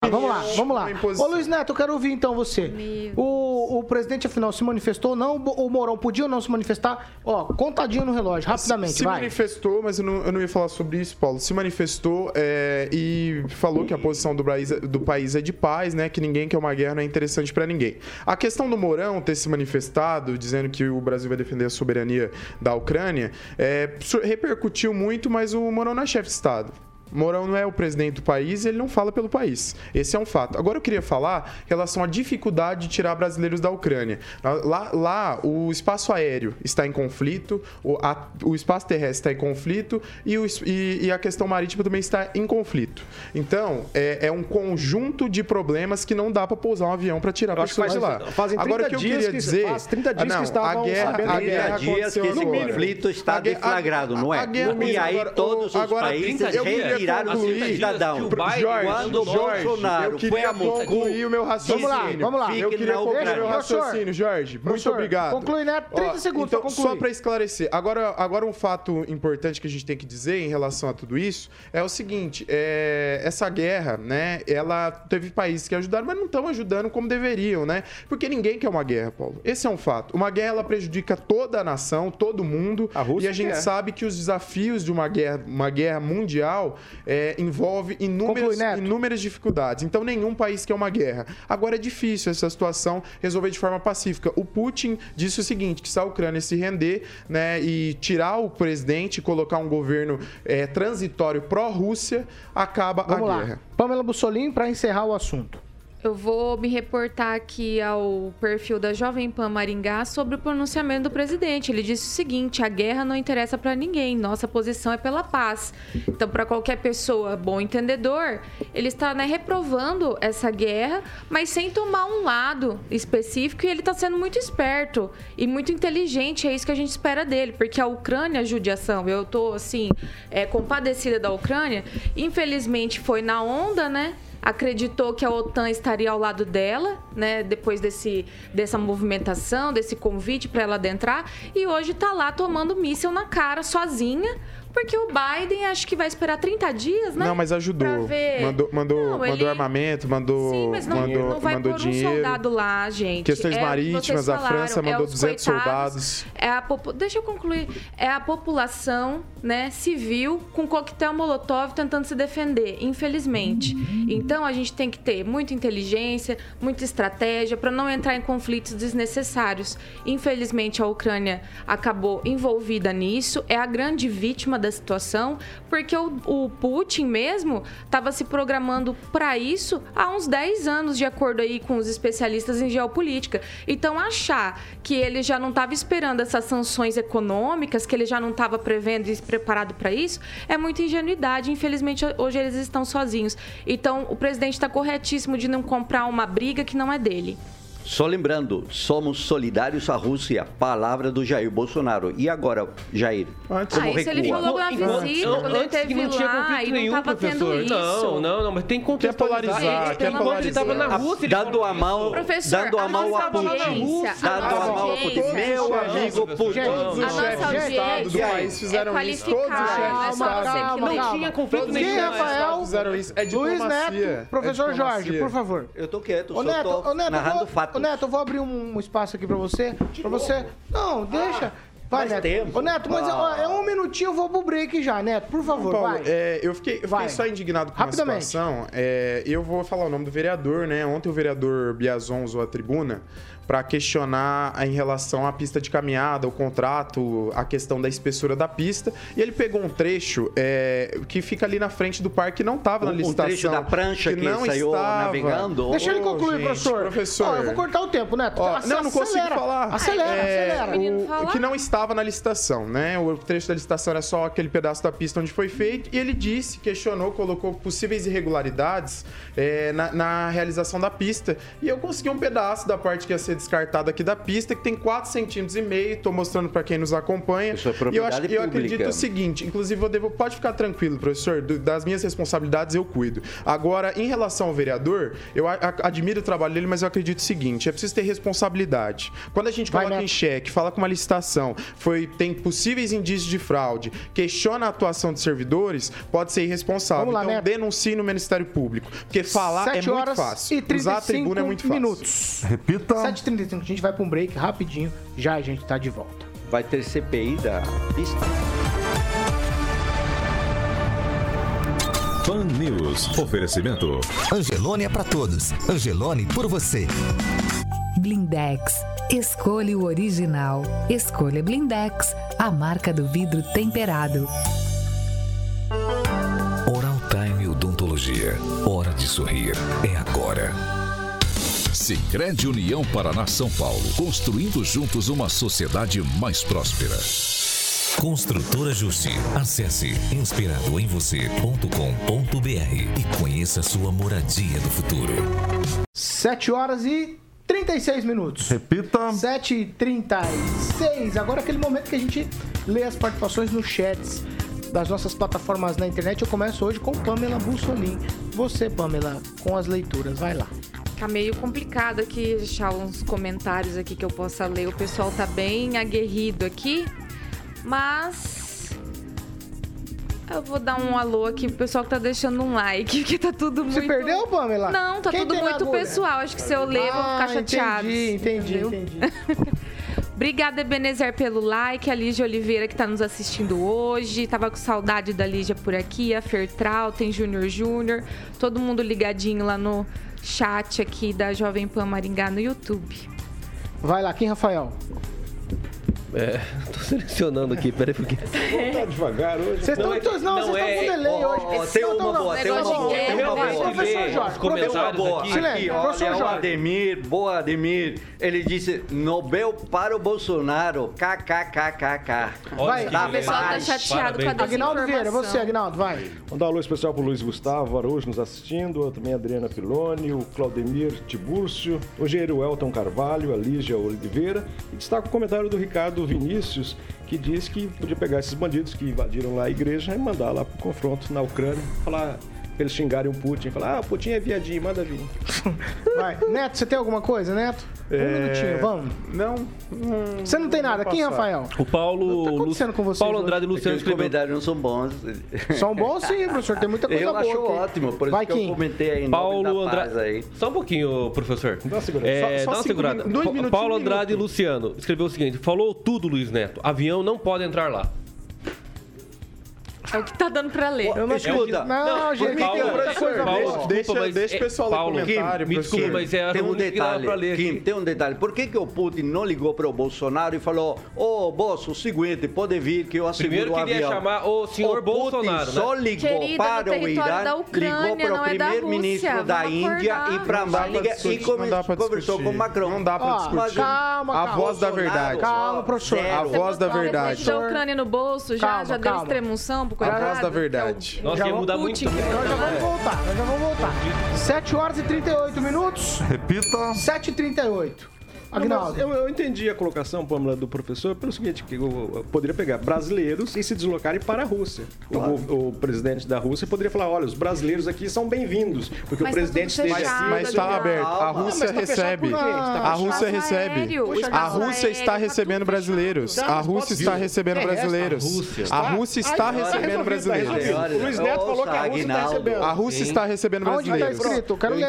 Ah, vamos lá, vamos lá. Ô Luiz Neto, eu quero ouvir então você. O, o presidente, afinal, se manifestou ou não? O Mourão podia ou não se manifestar? Ó, contadinho no relógio, rapidamente, se, se vai. Se manifestou, mas eu não, eu não ia falar sobre isso, Paulo. Se manifestou é, e falou que a posição do, do país é de paz, né? Que ninguém quer uma guerra, não é interessante pra ninguém. A questão do Mourão ter se manifestado, dizendo que o Brasil vai defender a soberania da Ucrânia, é, repercutiu muito, mas o Mourão não é chefe de Estado. Mourão não é o presidente do país e ele não fala pelo país. Esse é um fato. Agora eu queria falar em relação à dificuldade de tirar brasileiros da Ucrânia. Lá, lá o espaço aéreo está em conflito, o, a, o espaço terrestre está em conflito e, o, e, e a questão marítima também está em conflito. Então, é, é um conjunto de problemas que não dá para pousar um avião para tirar pessoas de lá. Fazem trinta agora, o que eu queria dias dizer, que, faz trinta dias não, que estavam a guerra, sabendo. A guerra trinta dias que esse agora. Conflito está deflagrado, não é? A guerra, e aí agora, todos os agora, países... Tiraram o cidadão. Quando o Bolsonaro foi a concluir o meu raciocínio. Vamos lá, vamos lá. Eu queria concluir o meu raciocínio, Jorge. Muito professor, obrigado. Conclui, né? trinta segundos então, pra concluir. Só para esclarecer. Agora, agora, um fato importante que a gente tem que dizer em relação a tudo isso é o seguinte: é, essa guerra, né? Ela teve países que ajudaram, mas não estão ajudando como deveriam, né? Porque ninguém quer uma guerra, Paulo. Esse é um fato. Uma guerra, ela prejudica toda a nação, todo mundo. A Rússia e a gente quer. Sabe que os desafios de uma guerra, uma guerra mundial... É, envolve inúmeras, inúmeras dificuldades. Então, nenhum país quer uma guerra. Agora, é difícil essa situação resolver de forma pacífica. O Putin disse o seguinte, que se a Ucrânia se render, né, e tirar o presidente e colocar um governo é, transitório pró-Rússia, acaba Vamos a lá. Guerra. Pâmela Bussolin, para encerrar o assunto. Eu vou me reportar aqui ao perfil da Jovem Pan Maringá sobre o pronunciamento do presidente. Ele disse o seguinte, a guerra não interessa para ninguém, nossa posição é pela paz. Então, para qualquer pessoa bom entendedor, ele está, né, reprovando essa guerra, mas sem tomar um lado específico, e ele está sendo muito esperto e muito inteligente, é isso que a gente espera dele, porque a Ucrânia, judiação, eu estou assim, é, compadecida da Ucrânia, infelizmente foi na onda, né? acreditou que a OTAN estaria ao lado dela, né, depois desse, dessa movimentação, desse convite para ela adentrar, e hoje está lá tomando míssil na cara sozinha, porque o Biden acho que vai esperar trinta dias, né? Não, mas ajudou. Ver... Mandou, mandou, não, ele... mandou armamento, mandou dinheiro. Sim, mas não, mandou, não vai mandou pôr dinheiro. Um soldado lá, gente. Questões é, marítimas, falaram, a França mandou é duzentos soldados. É a popu... Deixa eu concluir. É a população, né, civil com coquetel molotov tentando se defender, infelizmente. Então, a gente tem que ter muita inteligência, muita estratégia para não entrar em conflitos desnecessários. Infelizmente, a Ucrânia acabou envolvida nisso. É a grande vítima da da situação, porque o, o Putin mesmo estava se programando para isso há uns dez anos, de acordo aí com os especialistas em geopolítica. Então, achar que ele já não estava esperando essas sanções econômicas, que ele já não estava prevendo e se preparado para isso, é muita ingenuidade. Infelizmente, hoje eles estão sozinhos. Então, o presidente está corretíssimo de não comprar uma briga que não é dele. Só lembrando, somos solidários à Rússia, palavra do Jair Bolsonaro. E agora, Jair? Antes, ah, isso ele falou logo na visita, quando ele teve lá, não tinha conflito nenhum, não tava tendo isso. Não, não, não, mas tem que contextualizar. Quer polarizar, quer polarizar. Ele tava na Rússia, dando a mão, dando a mão a Putin. Dando a mão a Putin. Meu amigo Putin. Todos os chefes de Estado do país fizeram isso. Todos os chefes de Estado. Não tinha conflito nenhum. E Rafael, Luiz Neto, professor Jorge, por favor. Eu tô quieto, só tô narrando fato. Ô Neto, eu vou abrir um espaço aqui pra você. De pra novo? Você. Não, deixa. Ah. Vai, Neto. Tempo. Ô, Neto, mas ah. é um minutinho, eu vou pro break já, Neto, por favor, Paulo, vai. É, eu fiquei, eu fiquei só indignado com a situação. É, eu vou falar o nome do vereador, né? Ontem o vereador Biazon usou a tribuna para questionar em relação à pista de caminhada, o contrato, a questão da espessura da pista. E ele pegou um trecho é, que fica ali na frente do parque, que não estava na licitação. Um trecho da prancha que, que não saiu estava. Navegando. Deixa ele concluir, oh, gente, professor. professor. Oh, eu vou cortar o tempo, Neto. Oh, não, não consigo falar. Acelera, é, acelera. O, o que não estava na licitação, né? O trecho da licitação era só aquele pedaço da pista onde foi feito. E ele disse, questionou, colocou possíveis irregularidades é, na, na realização da pista. E eu consegui um pedaço da parte que ia ser descartado aqui da pista, que tem quatro centímetros e meio, tô mostrando para quem nos acompanha. Isso é propriedade pública. E eu acredito o seguinte, inclusive, eu devo, pode ficar tranquilo, professor, do, das minhas responsabilidades eu cuido. Agora, em relação ao vereador, eu a, a, admiro o trabalho dele, mas eu acredito o seguinte, é preciso ter responsabilidade. Quando a gente coloca Vai, né? em xeque, fala com uma licitação, foi, tem possíveis indícios de fraude, questiona a atuação de servidores, pode ser irresponsável. Vamos lá, então, né? denuncie no Ministério Público, porque falar Sete é muito fácil. Usar a tribuna é muito minutos. fácil. Repita. sete e trinta e cinco, a gente vai para um break rapidinho, já a gente tá de volta. Vai ter C P I da pista. Pan News, oferecimento. Angelone é para todos, Angelone por você. Blindex, escolha o original. Escolha Blindex, a marca do vidro temperado. Oral Time Odontologia, hora de sorrir, é agora. Sicredi União Paraná São Paulo, construindo juntos uma sociedade mais próspera. Construtora Justi. Acesse inspirado em você ponto com ponto br e conheça sua moradia do futuro. sete horas e trinta e seis minutos. Repita. sete e trinta e seis. Agora aquele momento que a gente lê as participações nos chats das nossas plataformas na internet. Eu começo hoje com Pâmela Bussolin. Você, Pâmela, com as leituras. Vai lá. Tá meio complicado aqui deixar uns comentários aqui que eu possa ler. O pessoal tá bem aguerrido aqui, mas eu vou dar um alô aqui pro pessoal que tá deixando um like, que tá tudo muito... Você perdeu, Pâmela? Não, tá Quem tudo muito pessoal. Acho que se eu ler, ah, vou ficar chateado. Entendi, entendeu? entendi, entendi. Obrigada, Ebenezer, pelo like. A Lígia Oliveira, que tá nos assistindo hoje. Tava com saudade da Lígia por aqui. A Fertral, tem Júnior Júnior. Todo mundo ligadinho lá no chat aqui da Jovem Pan Maringá no YouTube. Vai lá, quem, Rafael? É, tô selecionando aqui, peraí, porque... Vocês estão devagar hoje. Vocês estão com delay hoje. Tem uma boa, tem uma boa. Tem uma boa. Professor Jorge, comentários aqui. Olha o Ademir, boa Ademir. Ele disse, Nobel para o Bolsonaro, kkkkkk. O pessoal tá chateado com a desinformação. Aguinaldo Vieira, você, Aguinaldo, vai. Vou dar um alô especial pro Luiz Gustavo Araújo nos assistindo, também a Adriana Piloni, o Claudemir Tibúrcio, o engenheiro Elton Carvalho, a Lígia Oliveira. E destaca o comentário do Ricardo Vinícius, que diz que podia pegar esses bandidos que invadiram lá a igreja e mandar lá para o confronto na Ucrânia, falar pra eles xingarem o Putin e falar, ah, o Putin é viadinho, manda vir. Vai. Neto, você tem alguma coisa, Neto? Um é... minutinho, vamos. Não. Hum, você não tem nada. Quem, Rafael? O Paulo... O que tá acontecendo Lu... com vocês? Paulo Andrade e Luciano Escrevendo. Não são bons. São bons sim, professor. Tem muita coisa eu boa. Eu acho aqui. Ótimo. Por isso Vai, que Kim. Eu comentei aí. Paulo Andrade... Só um pouquinho, professor. Dá uma segurada. É, só, só dá uma segurada. Dois minutos, Paulo Andrade um e Luciano escreveu o seguinte. Falou tudo, Luiz Neto. Avião não pode entrar lá. É o que tá dando pra ler. Eu não escuta. Não, gente, Paulo, Paulo, Paulo, deixa, desculpa, deixa é, o pessoal lá no comentário. Kim, me desculpa, mas é tem um detalhe. Pra ler Kim, tem um detalhe. Por que, que o Putin não ligou para o Bolsonaro e falou: Ô, oh, Bolso, o seguinte, pode vir que eu asseguro o avião? Primeiro queria chamar o senhor o Bolsonaro. Putin só ligou Querida, para o Irã, da Ucrânia, ligou para o primeiro-ministro da, da Índia e para América e conversou com o Macron. Não dá pra discutir. Calma, a voz da verdade. Calma, professor. A voz da verdade. Da Ucrânia no bolso, já deu extremunção. A voz da verdade. Nossa, ia mudar muito. Nós já vamos voltar, nós já vamos voltar. sete horas e trinta e oito minutos. Repita. sete e trinta e oito. Agnaldo. Eu, eu entendi a colocação, Pâmela, do professor pelo seguinte, que eu poderia pegar brasileiros e se deslocarem para a Rússia. Claro. O, o presidente da Rússia poderia falar, olha, os brasileiros aqui são bem-vindos, porque mas o presidente... Tá fechado, dele... Mas está aberto. A Rússia não, recebe. Tá a Rússia recebe. A Rússia está recebendo brasileiros. A Rússia está recebendo brasileiros. A Rússia está recebendo brasileiros. O Luiz Neto falou que a Rússia está recebendo. A Rússia está recebendo brasileiros.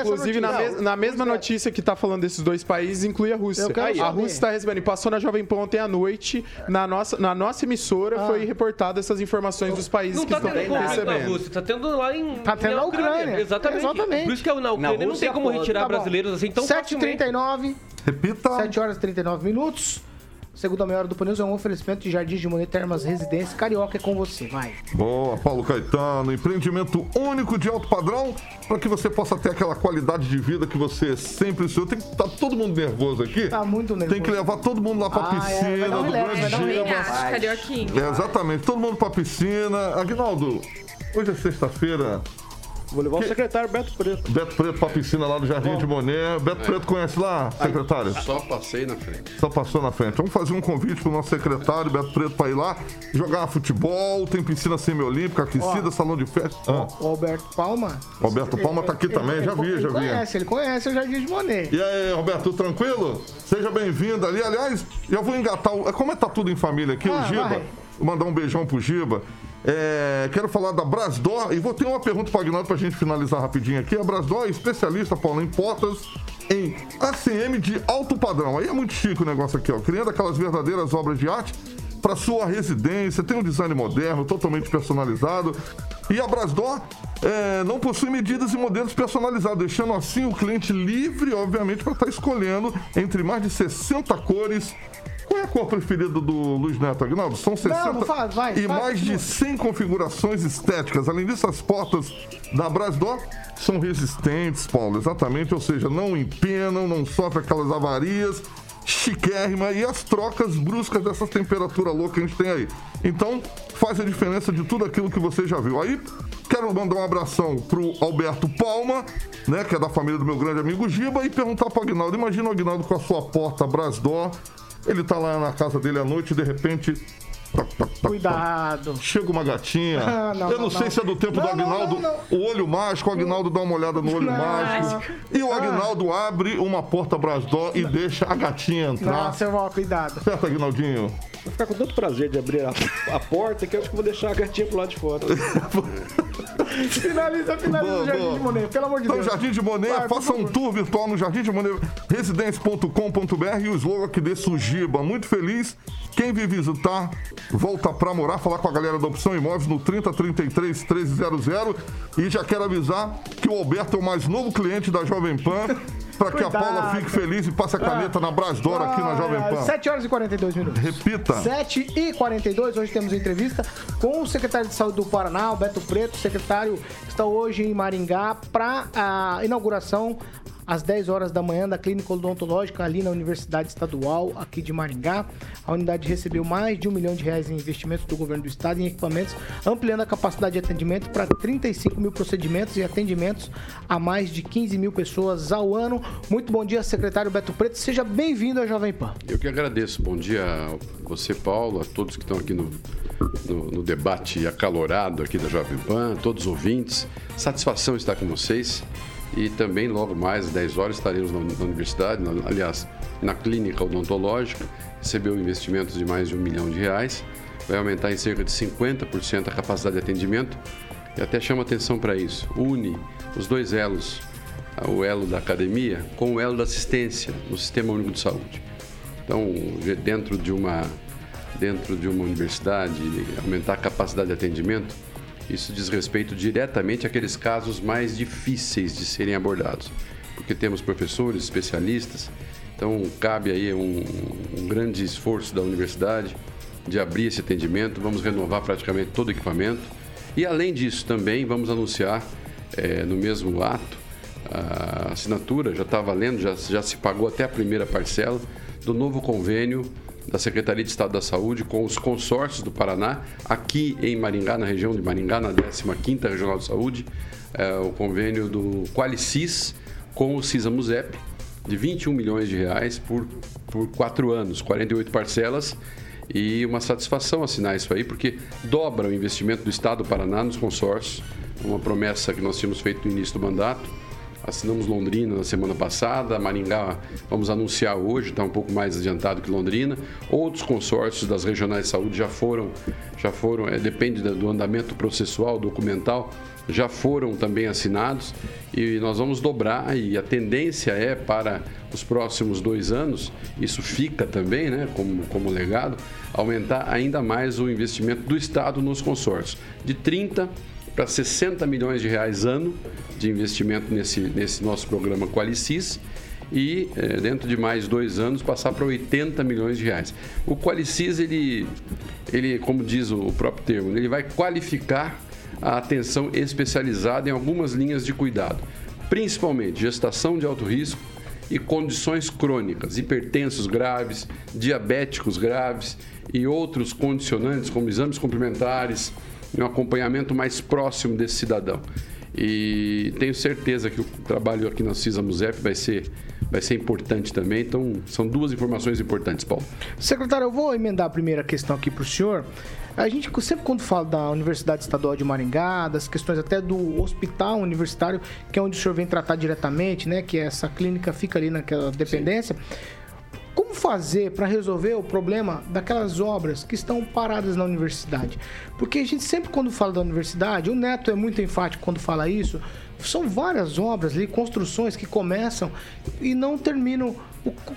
Inclusive, na mesma notícia que está falando desses dois países, inclui a Rússia. Aí, a Rússia está recebendo. E passou na Jovem Pan ontem à noite. Na nossa, na nossa emissora ah. foi reportada essas informações dos países não que tá estão recebendo. Não está tendo na Rússia, está tendo lá em... Está tendo na Ucrânia. Ucrânia. Exatamente. Exatamente. Por isso que na Ucrânia na não tem como retirar tá brasileiros assim tão facilmente. sete e trinta e nove. Repita. sete horas e trinta e nove minutos. Segunda meia hora do Pan News é um oferecimento de Jardim de Monet, Termas Residência. Carioca é com você, vai. Boa, Paulo Caetano. Empreendimento único de alto padrão para que você possa ter aquela qualidade de vida que você sempre sonhou. Tem que estar tá todo mundo nervoso aqui. Tá muito nervoso. Tem que levar todo mundo lá para ah, piscina. É, vai dar um do leve, vai dar um linhaço, carioquinho. É, exatamente, todo mundo para piscina. Aguinaldo, hoje é sexta-feira. Vou levar que... o secretário Beto Preto. Beto Preto pra piscina lá do Jardim Bom, de Monet. Beto é. Preto conhece lá, secretário? Só passei na frente. Só passou na frente. Vamos fazer um convite pro nosso secretário Beto Preto pra ir lá jogar futebol. Tem piscina semiolímpica, aquecida, ó, salão de festa. Ó, ah. O Alberto Palma. O Alberto Palma ele, tá aqui ele, também, ele, já vi, já vi. Ele conhece, ele conhece o Jardim de Monet. E aí, Roberto, tranquilo? Seja bem-vindo ali. Aliás, já vou engatar. O... Como é que tá tudo em família aqui? Ah, o Giba. Vai. Vou mandar um beijão pro Giba. É, quero falar da Brasdor e vou ter uma pergunta para o Agnaldo para a gente finalizar rapidinho aqui. A Brasdor é especialista, Paulo, em portas em A C M de alto padrão. Aí é muito chique o negócio aqui, ó, criando aquelas verdadeiras obras de arte para sua residência. Tem um design moderno, totalmente personalizado. E a Brasdor é, não possui medidas e modelos personalizados, deixando assim o cliente livre, obviamente, para estar escolhendo entre mais de sessenta cores. Qual é a cor preferida do Luiz Neto, Aguinaldo? São sessenta não, faz, vai, e faz, mais de cem configurações estéticas. Além disso, as portas da Brasdor são resistentes, Paulo, exatamente. Ou seja, não empenam, não sofrem aquelas avarias, chiquérrima e as trocas bruscas dessa temperatura louca que a gente tem aí. Então, faz a diferença de tudo aquilo que você já viu. Aí, quero mandar um abração pro Alberto Palma, né, que é da família do meu grande amigo Giba, e perguntar pro Aguinaldo. Imagina o Aguinaldo com a sua porta Brasdor. Ele tá lá na casa dele à noite e de repente... Toc, toc, toc, cuidado. Toc. Chega uma gatinha. Ah, não, eu não, não sei não. se é do tempo não, do Agnaldo. Não, não, não. O olho mágico, o Agnaldo dá uma olhada no olho não, mágico. Não. E o Agnaldo ah. abre uma porta Brasdor e deixa a gatinha entrar. Nossa, eu vou, cuidado. Certo, Agnaldinho? Vou ficar com tanto prazer de abrir a, a porta que eu acho que vou deixar a gatinha pro lado de fora. Finaliza, finaliza boa, o Jardim boa. de Monet, pelo amor de então, Deus. Então, Jardim de Monet, Vai, faça um tour virtual no Jardim de Monet, residência ponto com ponto b r e o slogan que dê Giba. Muito feliz. Quem vir visitar, volta pra morar, falar com a galera da Opção Imóveis no trinta, trinta e três, treze zero zero. E já quero avisar que o Alberto é o mais novo cliente da Jovem Pan. Pra que Cuidado. a Paula fique feliz e passe a caneta ah. na Brasdor aqui na Jovem Pan. sete horas e quarenta e dois minutos. Repita. sete e quarenta e dois, hoje temos entrevista com o secretário de Saúde do Paraná, o Beto Preto, secretário que está hoje em Maringá, para a inauguração às dez horas da manhã, da Clínica Odontológica, ali na Universidade Estadual, aqui de Maringá. A unidade recebeu mais de um milhão de reais em investimentos do governo do estado em equipamentos, ampliando a capacidade de atendimento para trinta e cinco mil procedimentos e atendimentos a mais de quinze mil pessoas ao ano. Muito bom dia, secretário Beto Preto. Seja bem-vindo à Jovem Pan. Eu que agradeço. Bom dia a você, Paulo, a todos que estão aqui no, no, no debate acalorado aqui da Jovem Pan, todos os ouvintes. Satisfação estar com vocês. E também, logo mais, às dez horas, estaremos na universidade, na, aliás, na clínica odontológica. Recebeu investimentos de mais de um milhão de reais. Vai aumentar em cerca de cinquenta por cento a capacidade de atendimento. E até chama atenção para isso. Une os dois elos, o elo da academia com o elo da assistência no Sistema Único de Saúde. Então, dentro de uma, dentro de uma universidade, aumentar a capacidade de atendimento, isso diz respeito diretamente àqueles casos mais difíceis de serem abordados, porque temos professores, especialistas. Então, cabe aí um, um grande esforço da universidade de abrir esse atendimento. Vamos renovar praticamente todo o equipamento. E, além disso, também vamos anunciar, é, no mesmo ato, a assinatura, já está valendo, já, já se pagou até a primeira parcela, do novo convênio da Secretaria de Estado da Saúde com os consórcios do Paraná, aqui em Maringá, na região de Maringá, na décima quinta Regional de Saúde, é, o convênio do Qualicis com o Cisamuzep, de vinte e um milhões de reais por, por quatro anos, quarenta e oito parcelas, e uma satisfação assinar isso aí, porque dobra o investimento do Estado do Paraná nos consórcios, uma promessa que nós tínhamos feito no início do mandato. Assinamos Londrina na semana passada, Maringá vamos anunciar hoje, está um pouco mais adiantado que Londrina. Outros consórcios das regionais de saúde já foram, já foram, é, depende do andamento processual, documental, já foram também assinados e nós vamos dobrar. E a tendência é para os próximos dois anos, isso fica também, né, como, como legado, aumentar ainda mais o investimento do Estado nos consórcios, de trinta por cento para sessenta milhões de reais ano de investimento nesse, nesse nosso programa Qualicis e, é, dentro de mais dois anos, passar para oitenta milhões de reais. O Qualicis, ele, ele, como diz o próprio termo, ele vai qualificar a atenção especializada em algumas linhas de cuidado, principalmente gestação de alto risco e condições crônicas, hipertensos graves, diabéticos graves e outros condicionantes, como exames complementares, um acompanhamento mais próximo desse cidadão. E tenho certeza que o trabalho aqui na Cisamuzep vai ser, vai ser importante também. Então, são duas informações importantes, Paulo. Secretário, eu vou emendar a primeira questão aqui para o senhor. A gente sempre, quando fala da Universidade Estadual de Maringá, das questões até do Hospital Universitário, que é onde o senhor vem tratar diretamente, né? Que essa clínica fica ali naquela dependência. Sim. Como fazer para resolver o problema daquelas obras que estão paradas na universidade? Porque a gente sempre, quando fala da universidade, o Neto é muito enfático quando fala isso, são várias obras ali, construções que começam e não terminam.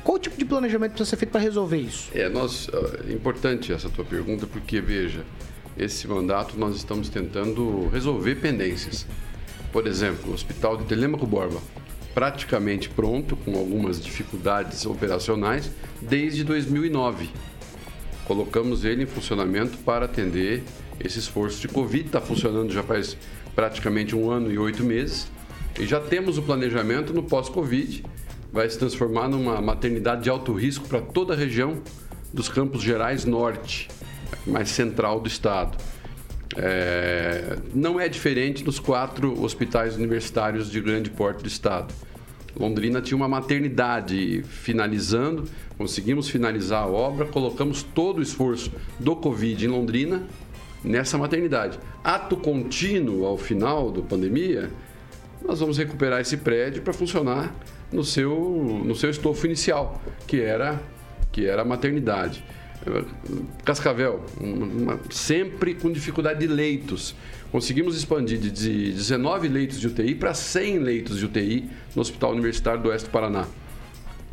Qual tipo de planejamento precisa ser feito para resolver isso? É, nós, é importante essa tua pergunta, porque, veja, esse mandato nós estamos tentando resolver pendências. Por exemplo, o Hospital de Telêmaco Borba, praticamente pronto, com algumas dificuldades operacionais, desde dois mil e nove. Colocamos ele em funcionamento para atender esse esforço de Covid. Está funcionando já faz praticamente um ano e oito meses. E já temos o planejamento no pós-Covid. Vai se transformar numa maternidade de alto risco para toda a região dos Campos Gerais Norte, mais central do estado. É, não é diferente dos quatro hospitais universitários de grande porte do estado. Londrina tinha uma maternidade finalizando, conseguimos finalizar a obra, colocamos todo o esforço do Covid em Londrina nessa maternidade. Ato contínuo ao final da pandemia, nós vamos recuperar esse prédio para funcionar no seu, no seu estofo inicial, que era, que era a maternidade. Cascavel, uma, sempre com dificuldade de leitos. Conseguimos expandir de dezenove leitos de U T I para cem leitos de U T I no Hospital Universitário do Oeste do Paraná.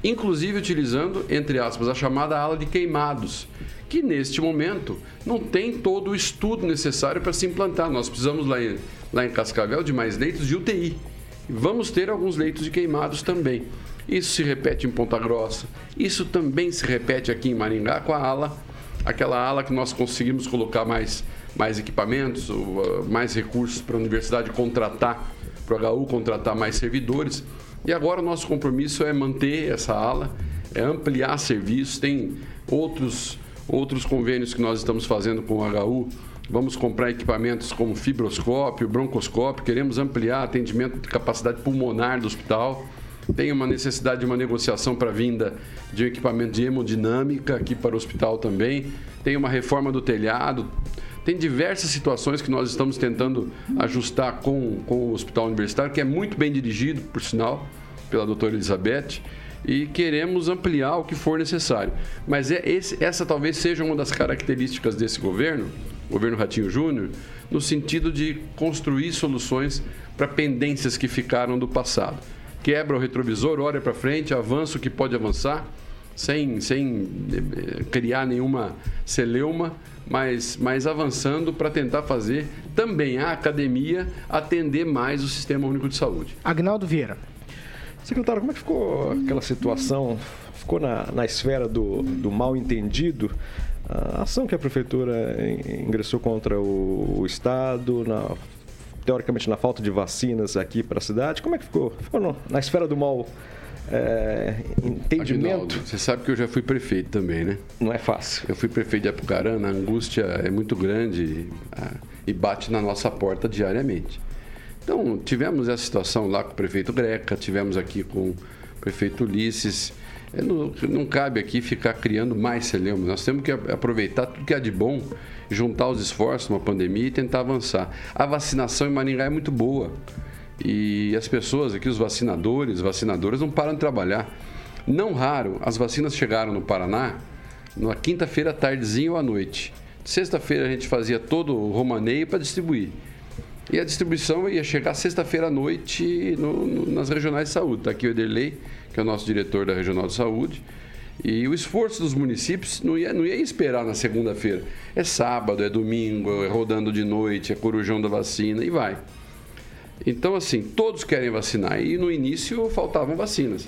Inclusive utilizando, entre aspas, a chamada ala de queimados, que neste momento não tem todo o estudo necessário para se implantar. Nós precisamos lá em, lá em Cascavel de mais leitos de U T I. Vamos ter alguns leitos de queimados também. Isso se repete em Ponta Grossa, isso também se repete aqui em Maringá com a ala, aquela ala que nós conseguimos colocar mais, mais equipamentos, mais recursos para a universidade contratar, para o H U contratar mais servidores. E agora o nosso compromisso é manter essa ala, é ampliar serviços. Tem outros, outros convênios que nós estamos fazendo com o H U. Vamos comprar equipamentos como fibroscópio, broncoscópio. Queremos ampliar atendimento de capacidade pulmonar do hospital. Tem uma necessidade de uma negociação para a vinda de um equipamento de hemodinâmica aqui para o hospital também. Tem uma reforma do telhado. Tem diversas situações que nós estamos tentando ajustar com, com o Hospital Universitário, que é muito bem dirigido, por sinal, pela doutora Elizabeth, e queremos ampliar o que for necessário. Mas é esse, essa talvez seja uma das características desse governo, governo Ratinho Júnior, no sentido de construir soluções para pendências que ficaram do passado. Quebra o retrovisor, olha para frente, avança o que pode avançar, sem, sem criar nenhuma celeuma, mas, mas avançando para tentar fazer também a academia atender mais o Sistema Único de Saúde. Agnaldo Vieira. Secretário, como é que ficou aquela situação? Ficou na, na esfera do, do mal entendido a ação que a prefeitura ingressou contra o, o Estado, na, teoricamente na falta de vacinas aqui para a cidade. Como é que ficou? Ficou no, na esfera do mal É, entendimento. Aguinaldo, você sabe que eu já fui prefeito também, né? Não é fácil. Eu fui prefeito de Apucarana, a angústia é muito grande e bate na nossa porta diariamente. Então, tivemos essa situação lá com o prefeito Greca, tivemos aqui com o prefeito Ulisses. Não, não cabe aqui ficar criando mais celeuma. Nós temos que aproveitar tudo que há de bom, juntar os esforços numa pandemia e tentar avançar. A vacinação em Maringá é muito boa. E as pessoas aqui, os vacinadores, vacinadoras, não param de trabalhar. Não raro, as vacinas chegaram no Paraná na quinta-feira, tardezinha ou à noite. Sexta-feira a gente fazia todo o romaneio para distribuir. E a distribuição ia chegar sexta-feira à noite no, no, nas regionais de saúde. Está aqui o Ederley, que é o nosso diretor da Regional de Saúde. E o esforço dos municípios não ia, não ia esperar na segunda-feira. É sábado, é domingo, é rodando de noite, é corujão da vacina e vai. Então, assim, todos querem vacinar e no início faltavam vacinas.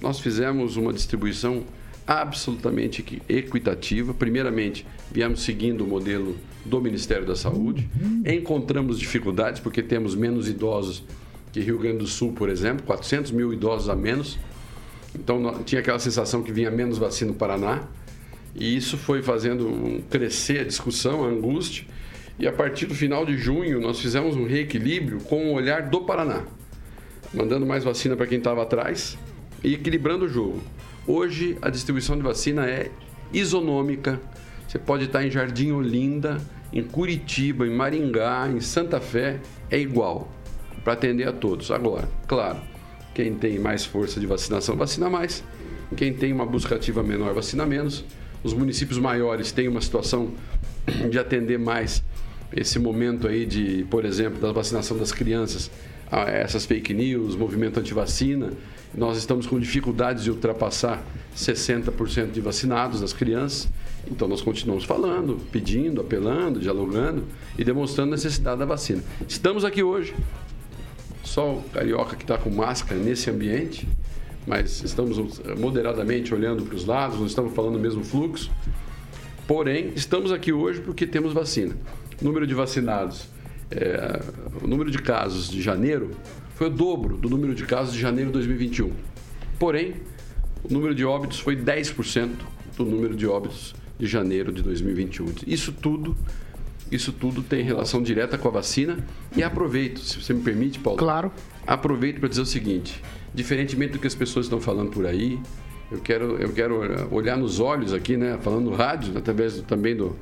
Nós fizemos uma distribuição absolutamente equitativa. Primeiramente, viemos seguindo o modelo do Ministério da Saúde. Encontramos dificuldades porque temos menos idosos que Rio Grande do Sul, por exemplo, quatrocentos mil idosos a menos. Então, tinha aquela sensação que vinha menos vacina no Paraná e isso foi fazendo crescer a discussão, a angústia. E a partir do final de junho, nós fizemos um reequilíbrio com o olhar do Paraná, mandando mais vacina para quem estava atrás e equilibrando o jogo. Hoje, a distribuição de vacina é isonômica. Você pode estar em Jardim Olinda, em Curitiba, em Maringá, em Santa Fé, é igual, para atender a todos. Agora, claro, quem tem mais força de vacinação, vacina mais. Quem tem uma busca ativa menor, vacina menos. Os municípios maiores têm uma situação de atender mais esse momento aí de, por exemplo, da vacinação das crianças, essas fake news, movimento antivacina. Nós estamos com dificuldades de ultrapassar sessenta por cento de vacinados das crianças. Então, nós continuamos falando, pedindo, apelando, dialogando e demonstrando a necessidade da vacina. Estamos aqui hoje, só o carioca que está com máscara nesse ambiente, mas estamos moderadamente olhando para os lados, não estamos falando o mesmo fluxo. Porém, estamos aqui hoje porque temos vacina. O número de vacinados, é, o número de casos de janeiro foi o dobro do número de casos de janeiro de dois mil e vinte e um. Porém, o número de óbitos foi dez por cento do número de óbitos de janeiro de dois mil e vinte e um. Isso tudo, isso tudo tem relação direta com a vacina e aproveito, se você me permite, Paulo. Claro. Aproveito para dizer o seguinte, diferentemente do que as pessoas estão falando por aí, eu quero, eu quero olhar nos olhos aqui, né, falando no rádio, através do, também do...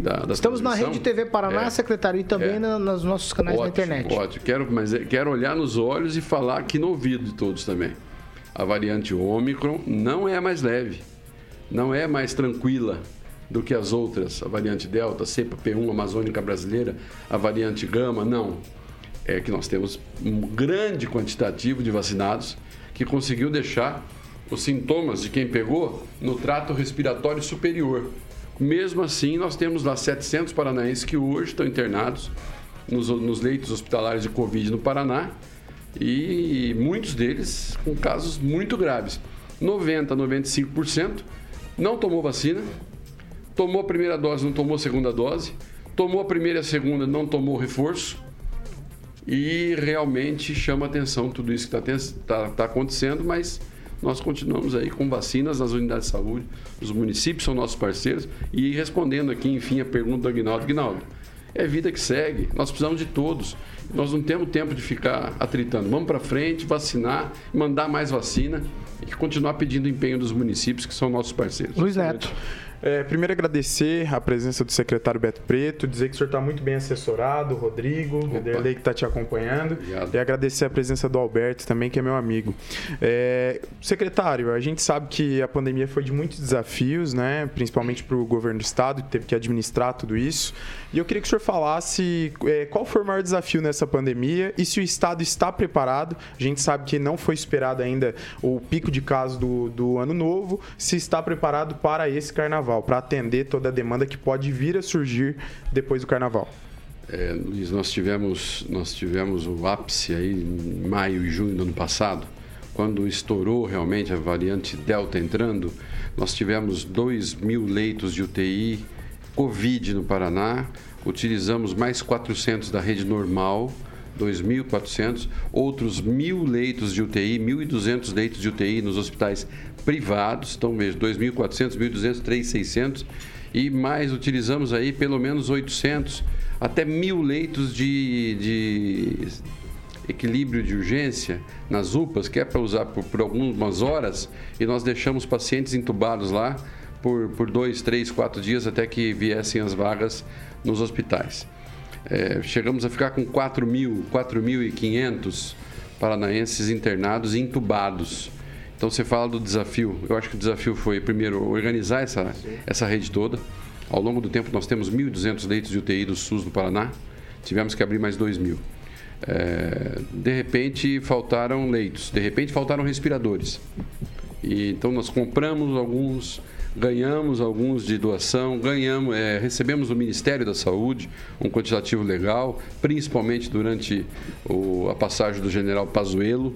Da, da Estamos na rede T V Paraná, é, secretaria e também é, na, nos nossos canais ótimo, na internet. Ótimo, quero, mas quero olhar nos olhos e falar aqui no ouvido de todos também. A variante Ômicron não é mais leve, não é mais tranquila do que as outras. A variante Delta, cepa P um, amazônica brasileira, a variante Gama, não. É que nós temos um grande quantitativo de vacinados que conseguiu deixar os sintomas de quem pegou no trato respiratório superior. Mesmo assim, nós temos lá setecentos paranaenses que hoje estão internados nos, nos leitos hospitalares de Covid no Paraná e muitos deles com casos muito graves. noventa, noventa e cinco por cento não tomou vacina, tomou a primeira dose, não tomou a segunda dose, tomou a primeira e a segunda, não tomou reforço E realmente chama atenção tudo isso que está tá, tá acontecendo, mas nós continuamos aí com vacinas nas unidades de saúde, os municípios são nossos parceiros. E respondendo aqui, enfim, a pergunta do Aguinaldo. Aguinaldo, é vida que segue, nós precisamos de todos. Nós não temos tempo de ficar atritando. Vamos para frente, vacinar, mandar mais vacina e continuar pedindo o empenho dos municípios, que são nossos parceiros. Luiz Neto. É, primeiro, agradecer a presença do secretário Beto Preto, dizer que o senhor está muito bem assessorado, o Rodrigo, o Ederley, que está te acompanhando. Obrigado. E agradecer a presença do Alberto também, que é meu amigo. É, secretário, a gente sabe que a pandemia foi de muitos desafios, né? Principalmente para o governo do estado, que teve que administrar tudo isso. E eu queria que o senhor falasse é, qual foi o maior desafio nessa pandemia e se o estado está preparado. A gente sabe que não foi esperado ainda o pico de casos do, do ano novo, se está preparado para esse carnaval, para atender toda a demanda que pode vir a surgir depois do carnaval. É, Luiz, nós tivemos, nós tivemos o ápice aí em maio e junho do ano passado, quando estourou realmente a variante Delta entrando. Nós tivemos dois mil leitos de U T I, Covid no Paraná, utilizamos mais quatrocentos da rede normal, dois mil e quatrocentos, outros mil leitos de U T I, mil e duzentos leitos de U T I nos hospitais privados, então mesmo dois mil e quatrocentos, mil e duzentos, três mil e seiscentos, e mais utilizamos aí pelo menos oitocentos, até mil leitos de, de equilíbrio de urgência nas U P As, que é para usar por, por algumas horas, e nós deixamos pacientes entubados lá por, por dois, três, quatro dias até que viessem as vagas nos hospitais. É, chegamos a ficar com quatro mil, quatro mil e quinhentos paranaenses internados e entubados. Então, você fala do desafio. Eu acho que o desafio foi, primeiro, organizar essa, essa rede toda. Ao longo do tempo, nós temos mil e duzentos leitos de U T I do SUS do Paraná. Tivemos que abrir mais dois mil. É, de repente, faltaram leitos. De repente, faltaram respiradores. E, então, nós compramos alguns... Ganhamos alguns de doação, ganhamos, é, recebemos do Ministério da Saúde um quantitativo legal, principalmente durante o, a passagem do general Pazuello,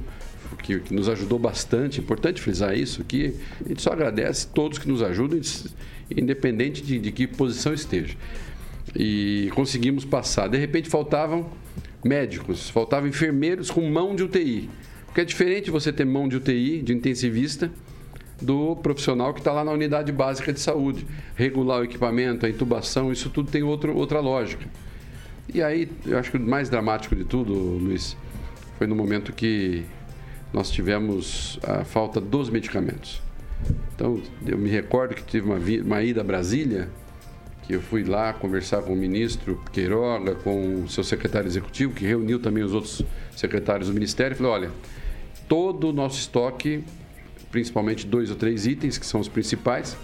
que, que nos ajudou bastante. Importante frisar isso, que a gente só agradece todos que nos ajudam, independente de, de que posição esteja. E conseguimos passar. De repente faltavam médicos, faltavam enfermeiros com mão de U T I, porque é diferente você ter mão de U T I, de intensivista, do profissional que está lá na unidade básica de saúde. Regular o equipamento, a intubação, isso tudo tem outro, outra lógica. E aí, eu acho que o mais dramático de tudo, Luiz, foi no momento que nós tivemos a falta dos medicamentos. Então, eu me recordo que tive uma, uma ida a Brasília, que eu fui lá conversar com o ministro Queiroga, com o seu secretário executivo, que reuniu também os outros secretários do ministério, e falei, olha, todo o nosso estoque... principalmente dois ou três itens, que são os principais,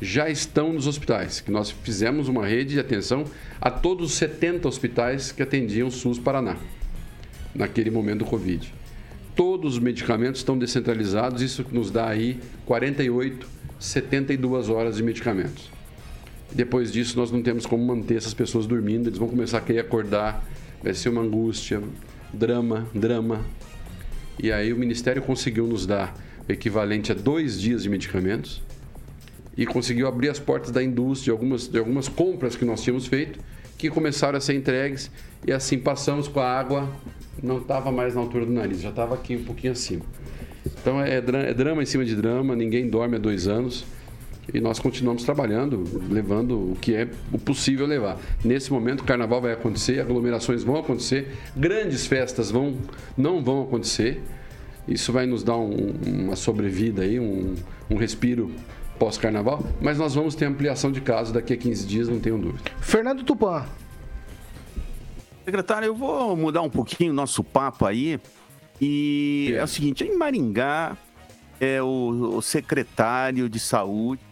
já estão nos hospitais, que nós fizemos uma rede de atenção a todos os setenta hospitais que atendiam o SUS Paraná, naquele momento do Covid. Todos os medicamentos estão descentralizados, isso nos dá aí quarenta e oito, setenta e duas horas de medicamentos. Depois disso, nós não temos como manter essas pessoas dormindo, eles vão começar a querer acordar, vai ser uma angústia, drama, drama. E aí o Ministério conseguiu nos dar... equivalente a dois dias de medicamentos, e conseguiu abrir as portas da indústria, de algumas, de algumas compras que nós tínhamos feito, que começaram a ser entregues, e assim passamos com a água, não estava mais na altura do nariz, já estava aqui um pouquinho acima. Então é, é drama em cima de drama, ninguém dorme há dois anos, e nós continuamos trabalhando, levando o que é possível levar. Nesse momento, o carnaval vai acontecer, aglomerações vão acontecer, grandes festas vão, não vão acontecer. Isso vai nos dar um, uma sobrevida aí, um, um respiro pós-carnaval, mas nós vamos ter ampliação de casos daqui a quinze dias, não tenho dúvida. Fernando Tupan. Secretário, eu vou mudar um pouquinho o nosso papo aí, e é, é o seguinte, em Maringá, é, o, o secretário de saúde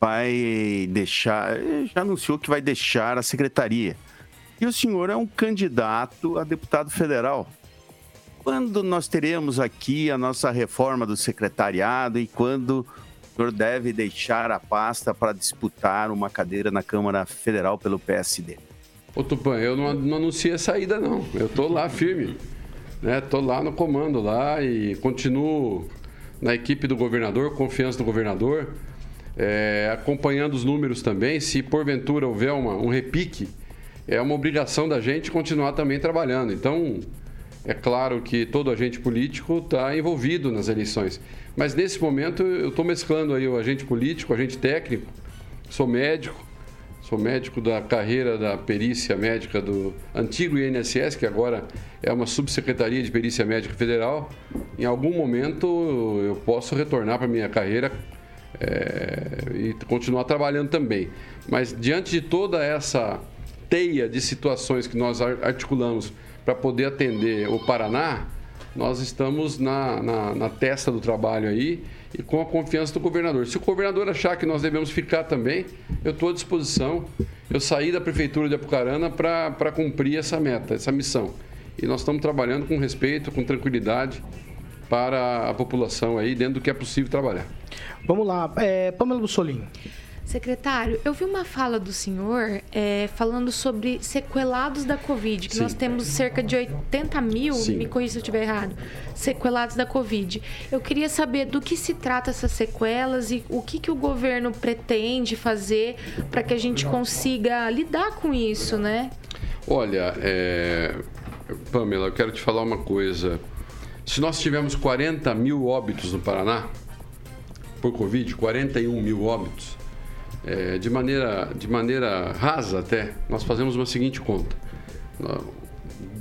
vai deixar, já anunciou que vai deixar a secretaria, e o senhor é um candidato a deputado federal. Quando nós teremos aqui a nossa reforma do secretariado e quando o senhor deve deixar a pasta para disputar uma cadeira na Câmara Federal pelo P S D? Ô Tupan, eu não, não anunciei a saída não, eu estou lá firme, estou né? lá no comando lá e continuo na equipe do governador, confiança do governador, é, acompanhando os números também, se porventura houver uma, um repique, é uma obrigação da gente continuar também trabalhando. Então, é claro que todo agente político está envolvido nas eleições. Mas, nesse momento, eu estou mesclando aí o agente político, o agente técnico. Sou médico, sou médico da carreira da perícia médica do antigo I N S S, que agora é uma subsecretaria de perícia médica federal. Em algum momento, eu posso retornar para a minha carreira é, e continuar trabalhando também. Mas, diante de toda essa teia de situações que nós articulamos para poder atender o Paraná, nós estamos na, na, na testa do trabalho aí e com a confiança do governador. Se o governador achar que nós devemos ficar também, eu estou à disposição. Eu saí da Prefeitura de Apucarana para cumprir essa meta, essa missão. E nós estamos trabalhando com respeito, com tranquilidade para a população aí, dentro do que é possível trabalhar. Vamos lá, é, Pâmela Bussolin. Secretário, eu vi uma fala do senhor é, falando sobre sequelados da Covid, que Sim. nós temos cerca de oitenta mil, Sim. me corrija se eu estiver errado, sequelados da Covid. Eu queria saber do que se trata essas sequelas e o que, que o governo pretende fazer para que a gente consiga lidar com isso, né? Olha, é... Pâmela, eu quero te falar uma coisa. Se nós tivermos quarenta mil óbitos no Paraná, por Covid, quarenta e um mil óbitos, É, de, maneira, de maneira rasa até, nós fazemos uma seguinte conta.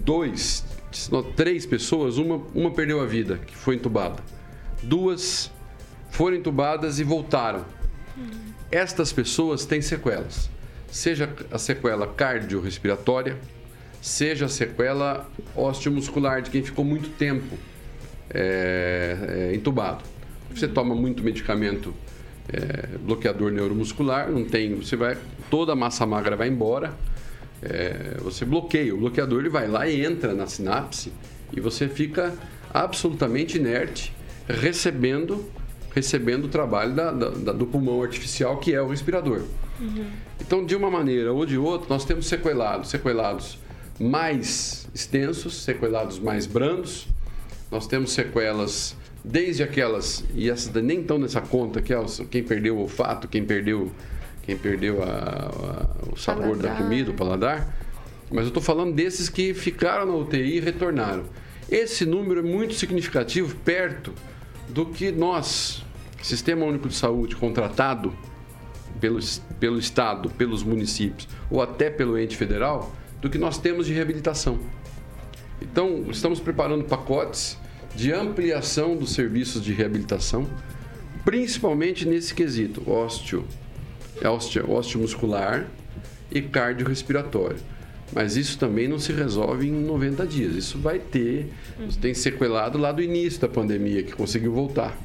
Dois, três pessoas, uma, uma perdeu a vida, que foi entubada. Duas foram entubadas e voltaram. Estas pessoas têm sequelas. Seja a sequela cardiorrespiratória, seja a sequela osteomuscular, de quem ficou muito tempo é, é, entubado. Você toma muito medicamento É, bloqueador neuromuscular, não tem, você vai, toda a massa magra vai embora, é, você bloqueia, o bloqueador ele vai lá e entra na sinapse e você fica absolutamente inerte, recebendo, recebendo o trabalho da, da, da, do pulmão artificial, que é o respirador. Uhum. Então, de uma maneira ou de outra, nós temos sequelados, sequelados mais extensos, sequelados mais brandos, nós temos sequelas desde aquelas, e essas nem estão nessa conta, que é quem perdeu o olfato, quem perdeu, quem perdeu a, a, o sabor paladar. Da comida, o paladar. Mas eu estou falando desses que ficaram na U T I e retornaram. Esse número é muito significativo, perto do que nós, Sistema Único de Saúde, contratado pelo, pelo Estado, pelos municípios, ou até pelo ente federal, do que nós temos de reabilitação. Então, estamos preparando pacotes de ampliação dos serviços de reabilitação, principalmente nesse quesito, ósteo, osteomuscular e cardiorrespiratório. Mas isso também não se resolve em noventa dias. Isso vai ter, isso tem sequelado lá do início da pandemia, que conseguiu voltar.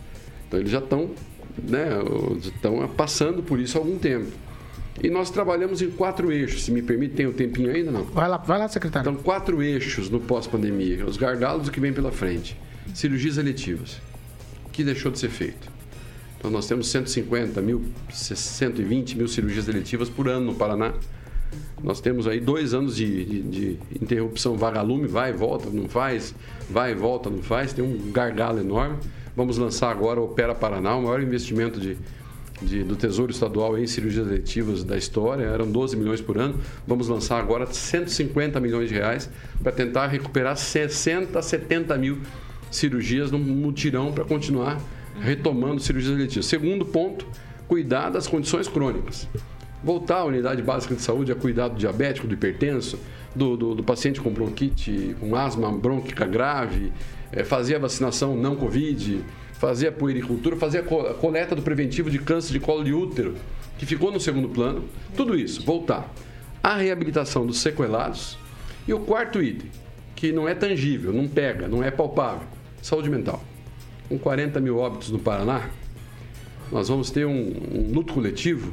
Então, eles já estão, né, estão passando por isso há algum tempo. E nós trabalhamos em quatro eixos, se me permite, tem um tempinho ainda, não? Vai lá, vai lá, secretário. Então, quatro eixos no pós-pandemia, os gargalos que vem pela frente. Cirurgias eletivas, que deixou de ser feito. Então, nós temos cento e cinquenta mil, cento e vinte mil cirurgias eletivas por ano no Paraná. Nós temos aí dois anos de, de, de interrupção vagalume, vai e volta, não faz, vai e volta, não faz, tem um gargalo enorme. Vamos lançar agora o Opera Paraná, o maior investimento de, de, do Tesouro Estadual em cirurgias eletivas da história, eram doze milhões por ano. Vamos lançar agora cento e cinquenta milhões de reais para tentar recuperar sessenta, setenta mil cirurgias num mutirão para continuar retomando cirurgias eletivas. Segundo ponto, cuidar das condições crônicas. Voltar à unidade básica de saúde a cuidar do diabético, do hipertenso, do, do, do paciente com bronquite, com asma brônquica grave, é, fazer a vacinação não Covid, fazer a puericultura, fazer a, co- a coleta do preventivo de câncer de colo de útero, que ficou no segundo plano. Tudo isso, voltar. A reabilitação dos sequelados. E o quarto item, que não é tangível, não pega, não é palpável. Saúde mental. Com quarenta mil óbitos no Paraná, nós vamos ter um, um luto coletivo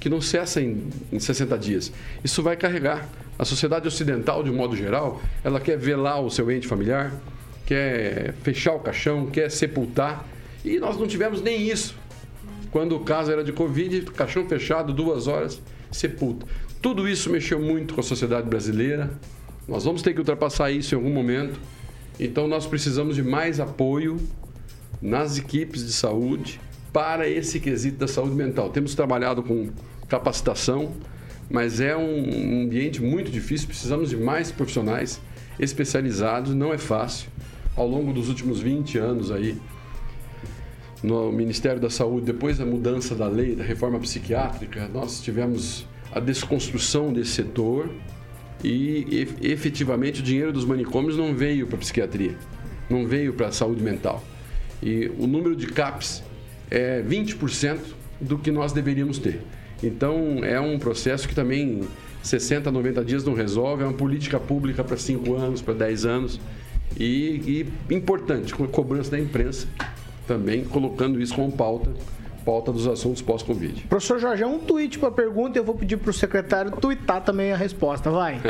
que não cessa em, em sessenta dias. Isso vai carregar. A sociedade ocidental, de um modo geral, ela quer velar o seu ente familiar, quer fechar o caixão, quer sepultar. E nós não tivemos nem isso. Quando o caso era de Covid, caixão fechado, duas horas, sepulta. Tudo isso mexeu muito com a sociedade brasileira. Nós vamos ter que ultrapassar isso em algum momento. Então, nós precisamos de mais apoio nas equipes de saúde para esse quesito da saúde mental. Temos trabalhado com capacitação, mas é um ambiente muito difícil, precisamos de mais profissionais especializados, não é fácil. Ao longo dos últimos vinte anos aí, no Ministério da Saúde, depois da mudança da lei, da reforma psiquiátrica, nós tivemos a desconstrução desse setor e efetivamente o dinheiro dos manicômios não veio para a psiquiatria, não veio para a saúde mental. E o número de C A Ps é vinte por cento do que nós deveríamos ter. Então, é um processo que também sessenta, noventa dias não resolve, é uma política pública para cinco anos, para dez anos. E, e importante, com a cobrança da imprensa, também colocando isso como pauta, pauta dos assuntos pós-Covid. Professor Jorge, um tweet para a pergunta, eu vou pedir para o secretário tweetar também a resposta. Vai,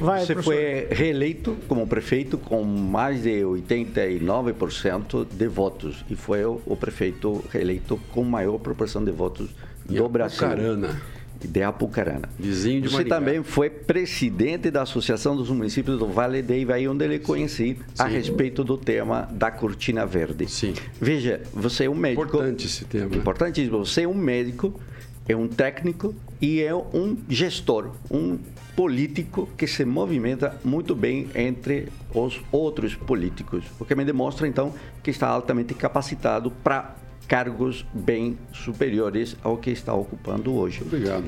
vai, Você professor. Foi reeleito como prefeito com mais de oitenta e nove por cento de votos e foi o prefeito reeleito com maior proporção de votos do e Brasil. Apucarana. De Apucarana. Vizinho de Você Maringá. Também foi presidente da Associação dos Municípios do Vale de Ivaí, onde ele conheci Sim. a Sim. respeito do tema da cortina verde. Sim. Veja, você é um médico... Importante esse tema. Importantíssimo. Você é um médico, é um técnico e é um gestor, um político que se movimenta muito bem entre os outros políticos, o que me demonstra, então, que está altamente capacitado para cargos bem superiores ao que está ocupando hoje. Obrigado.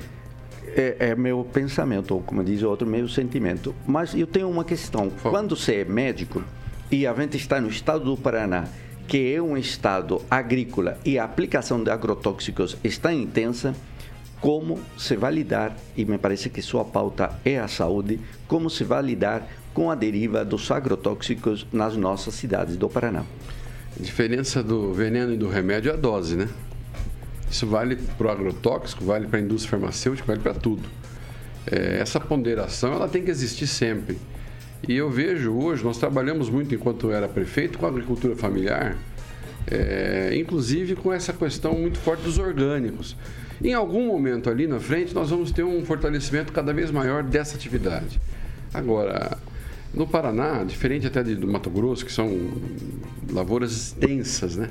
É, é meu pensamento, ou como diz o outro, meu sentimento. Mas eu tenho uma questão. Quando você é médico e a gente está no estado do Paraná, que é um estado agrícola e a aplicação de agrotóxicos está intensa, como se vai lidar, e me parece que sua pauta é a saúde, como se vai lidar com a deriva dos agrotóxicos nas nossas cidades do Paraná? A diferença do veneno e do remédio é a dose, né? Isso vale para o agrotóxico, vale para a indústria farmacêutica, vale para tudo. É, essa ponderação, ela tem que existir sempre. E eu vejo hoje, nós trabalhamos muito enquanto eu era prefeito com a agricultura familiar, é, inclusive com essa questão muito forte dos orgânicos. Em algum momento ali na frente, nós vamos ter um fortalecimento cada vez maior dessa atividade. Agora... No Paraná, diferente até de, do Mato Grosso, que são lavouras extensas, né?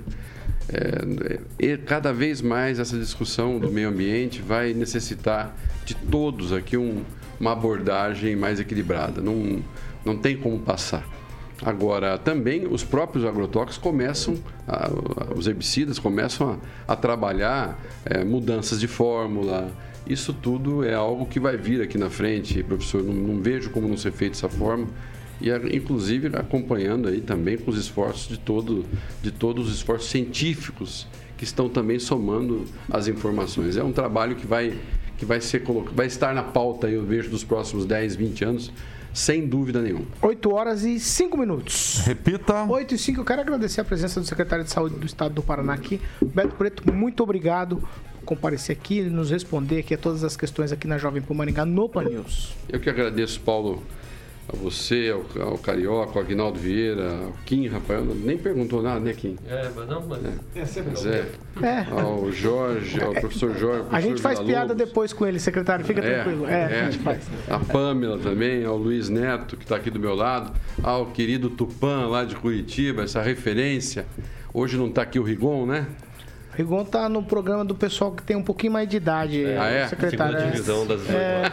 É, é, cada vez mais essa discussão do meio ambiente vai necessitar de todos aqui um, uma abordagem mais equilibrada. Não, não tem como passar. Agora, também os próprios agrotóxicos começam, a, os herbicidas começam a, a trabalhar é, mudanças de fórmula. Isso tudo é algo que vai vir aqui na frente, professor. Não, não vejo como não ser feito dessa forma. E, inclusive, acompanhando aí também com os esforços de, todo, de todos os esforços científicos que estão também somando as informações. É um trabalho que vai, que vai, ser, vai estar na pauta, eu vejo, dos próximos dez, vinte anos. Sem dúvida nenhuma. oito horas e cinco minutos. Repita. oito e cinco. Eu quero agradecer a presença do secretário de Saúde do Estado do Paraná aqui. Beto Preto, muito obrigado por comparecer aqui e nos responder aqui a todas as questões aqui na Jovem Pan Maringá, no Pan News. Eu que agradeço, Paulo, a você, ao, ao Carioca, ao Aguinaldo Vieira, ao Kim, Rafael. Nem perguntou nada, né, Kim? É, mas não, mas é, é sempre mas é. é. Ao Jorge, ao professor Jorge. Ao professor a gente faz Vila piada Lobos. Depois com ele, secretário, fica é, tranquilo. É, é, a gente faz. A Pâmela também, ao Luiz Neto, que está aqui do meu lado, ao querido Tupan, lá de Curitiba, essa referência. Hoje não está aqui o Rigon, né? Rigon tá no programa do pessoal que tem um pouquinho mais de idade, é, ah, é? Secretário. Segunda divisão das é,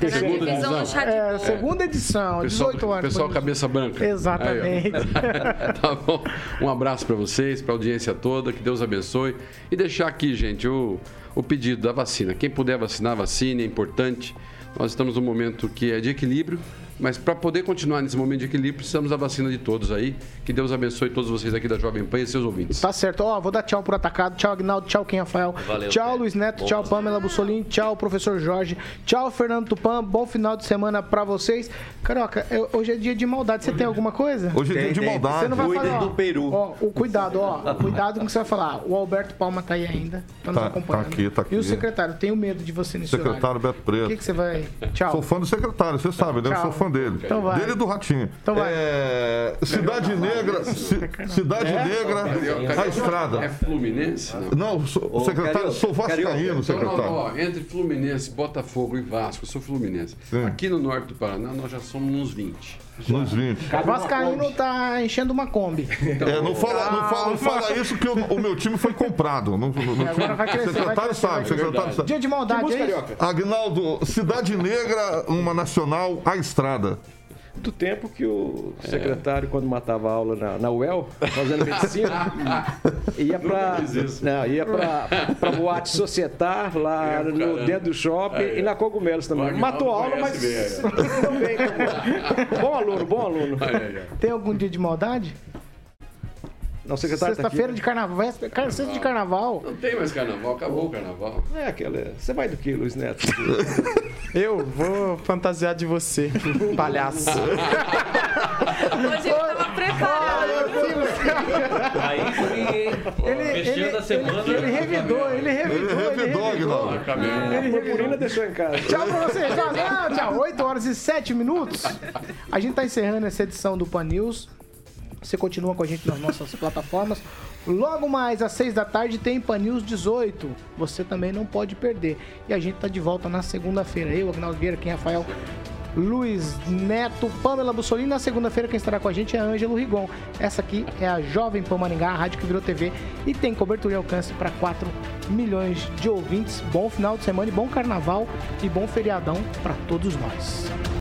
é, segunda divisão. É, segunda edição, pessoal, dezoito horas. Pessoal cabeça branca. Exatamente. Aí, tá bom. Um abraço para vocês, para a audiência toda, que Deus abençoe. E deixar aqui, gente, o, o pedido da vacina. Quem puder vacinar, vacine, é importante. Nós estamos num momento que é de equilíbrio, mas para poder continuar nesse momento de equilíbrio, precisamos da vacina de todos aí. Que Deus abençoe todos vocês aqui da Jovem Pan e seus ouvintes. Tá certo. Ó, vou dar tchau por atacado. Tchau, Aguinaldo. Tchau, Kim Rafael. Valeu, tchau, Pedro. Luiz Neto. Bom, tchau, Pâmela Bussolin. Tchau, professor Jorge. Tchau, Fernando Tupan. Bom final de semana para vocês. Carioca, hoje é dia de maldade. Você tem é. alguma coisa? Hoje é dia de maldade. Você não vai falar, ó, do Peru. Ó, o cuidado, ó. Cuidado com o que você vai falar. O Alberto Palma tá aí ainda. Tá, tá, tá aqui, tá aqui. E o secretário, tenho medo de você nesse horário. Secretário Beto Preto. O que, que você vai... Tchau. Sou fã do secretário, você sabe, né? Tchau. Eu sou fã dele. Então vai. Dele e do Ratinho. Então vai. É, Cidade Negra, ci, Cidade é? Negra, a estrada. É Fluminense? Não, não sou, o secretário, sou vascaíno, secretário. Então, ó, entre Fluminense, Botafogo e Vasco, eu sou Fluminense. Sim. Aqui no norte do Paraná, nós já somos uns vinte. dois e vinte. Vascaíno tá enchendo uma Kombi. Então... É, não fala, não fala, não fala isso que eu, o meu time foi comprado. Não, não, não, agora vai crescer. Secretário sabe, secretário sabe. Dia de maldade, hein? Agnaldo, Cidade Negra, uma nacional, a estrada. Do tempo que o secretário, é. quando matava a aula na, na U E L, fazendo medicina, ia pra, não, ia pra, pra boate societar lá é, no, dentro do shopping é, é. e na Cogumelos também. Matou a aula, mas também. Bom aluno, bom aluno. É, é. Tem algum dia de maldade? Não, sexta-feira tá de carnaval. Cara, sexta de carnaval. Não tem mais carnaval, acabou o carnaval. É aquela. Você vai do que, Luiz Neto? Eu vou fantasiar de você, palhaço. Hoje eu tava preparado. Aí foi. Ele da semana. Ele revidou, ele revidou. Ele revidou, Guilherme. Ele revidou, deixou em casa. Tchau pra você, tchau. Tchau. oito horas e sete minutos. A gente tá encerrando essa edição do Pan News. Você continua com a gente nas nossas plataformas. Logo mais às seis da tarde tem Pan News dezoito. Você também não pode perder. E a gente tá de volta na segunda-feira. Eu, Agnaldo Vieira, quem Rafael, Luiz Neto, Pâmela Bussolin. Na segunda-feira quem estará com a gente é Ângelo Rigon. Essa aqui é a Jovem Pan Maringá, a rádio que virou T V e tem cobertura e alcance para quatro milhões de ouvintes. Bom final de semana e bom carnaval e bom feriadão para todos nós.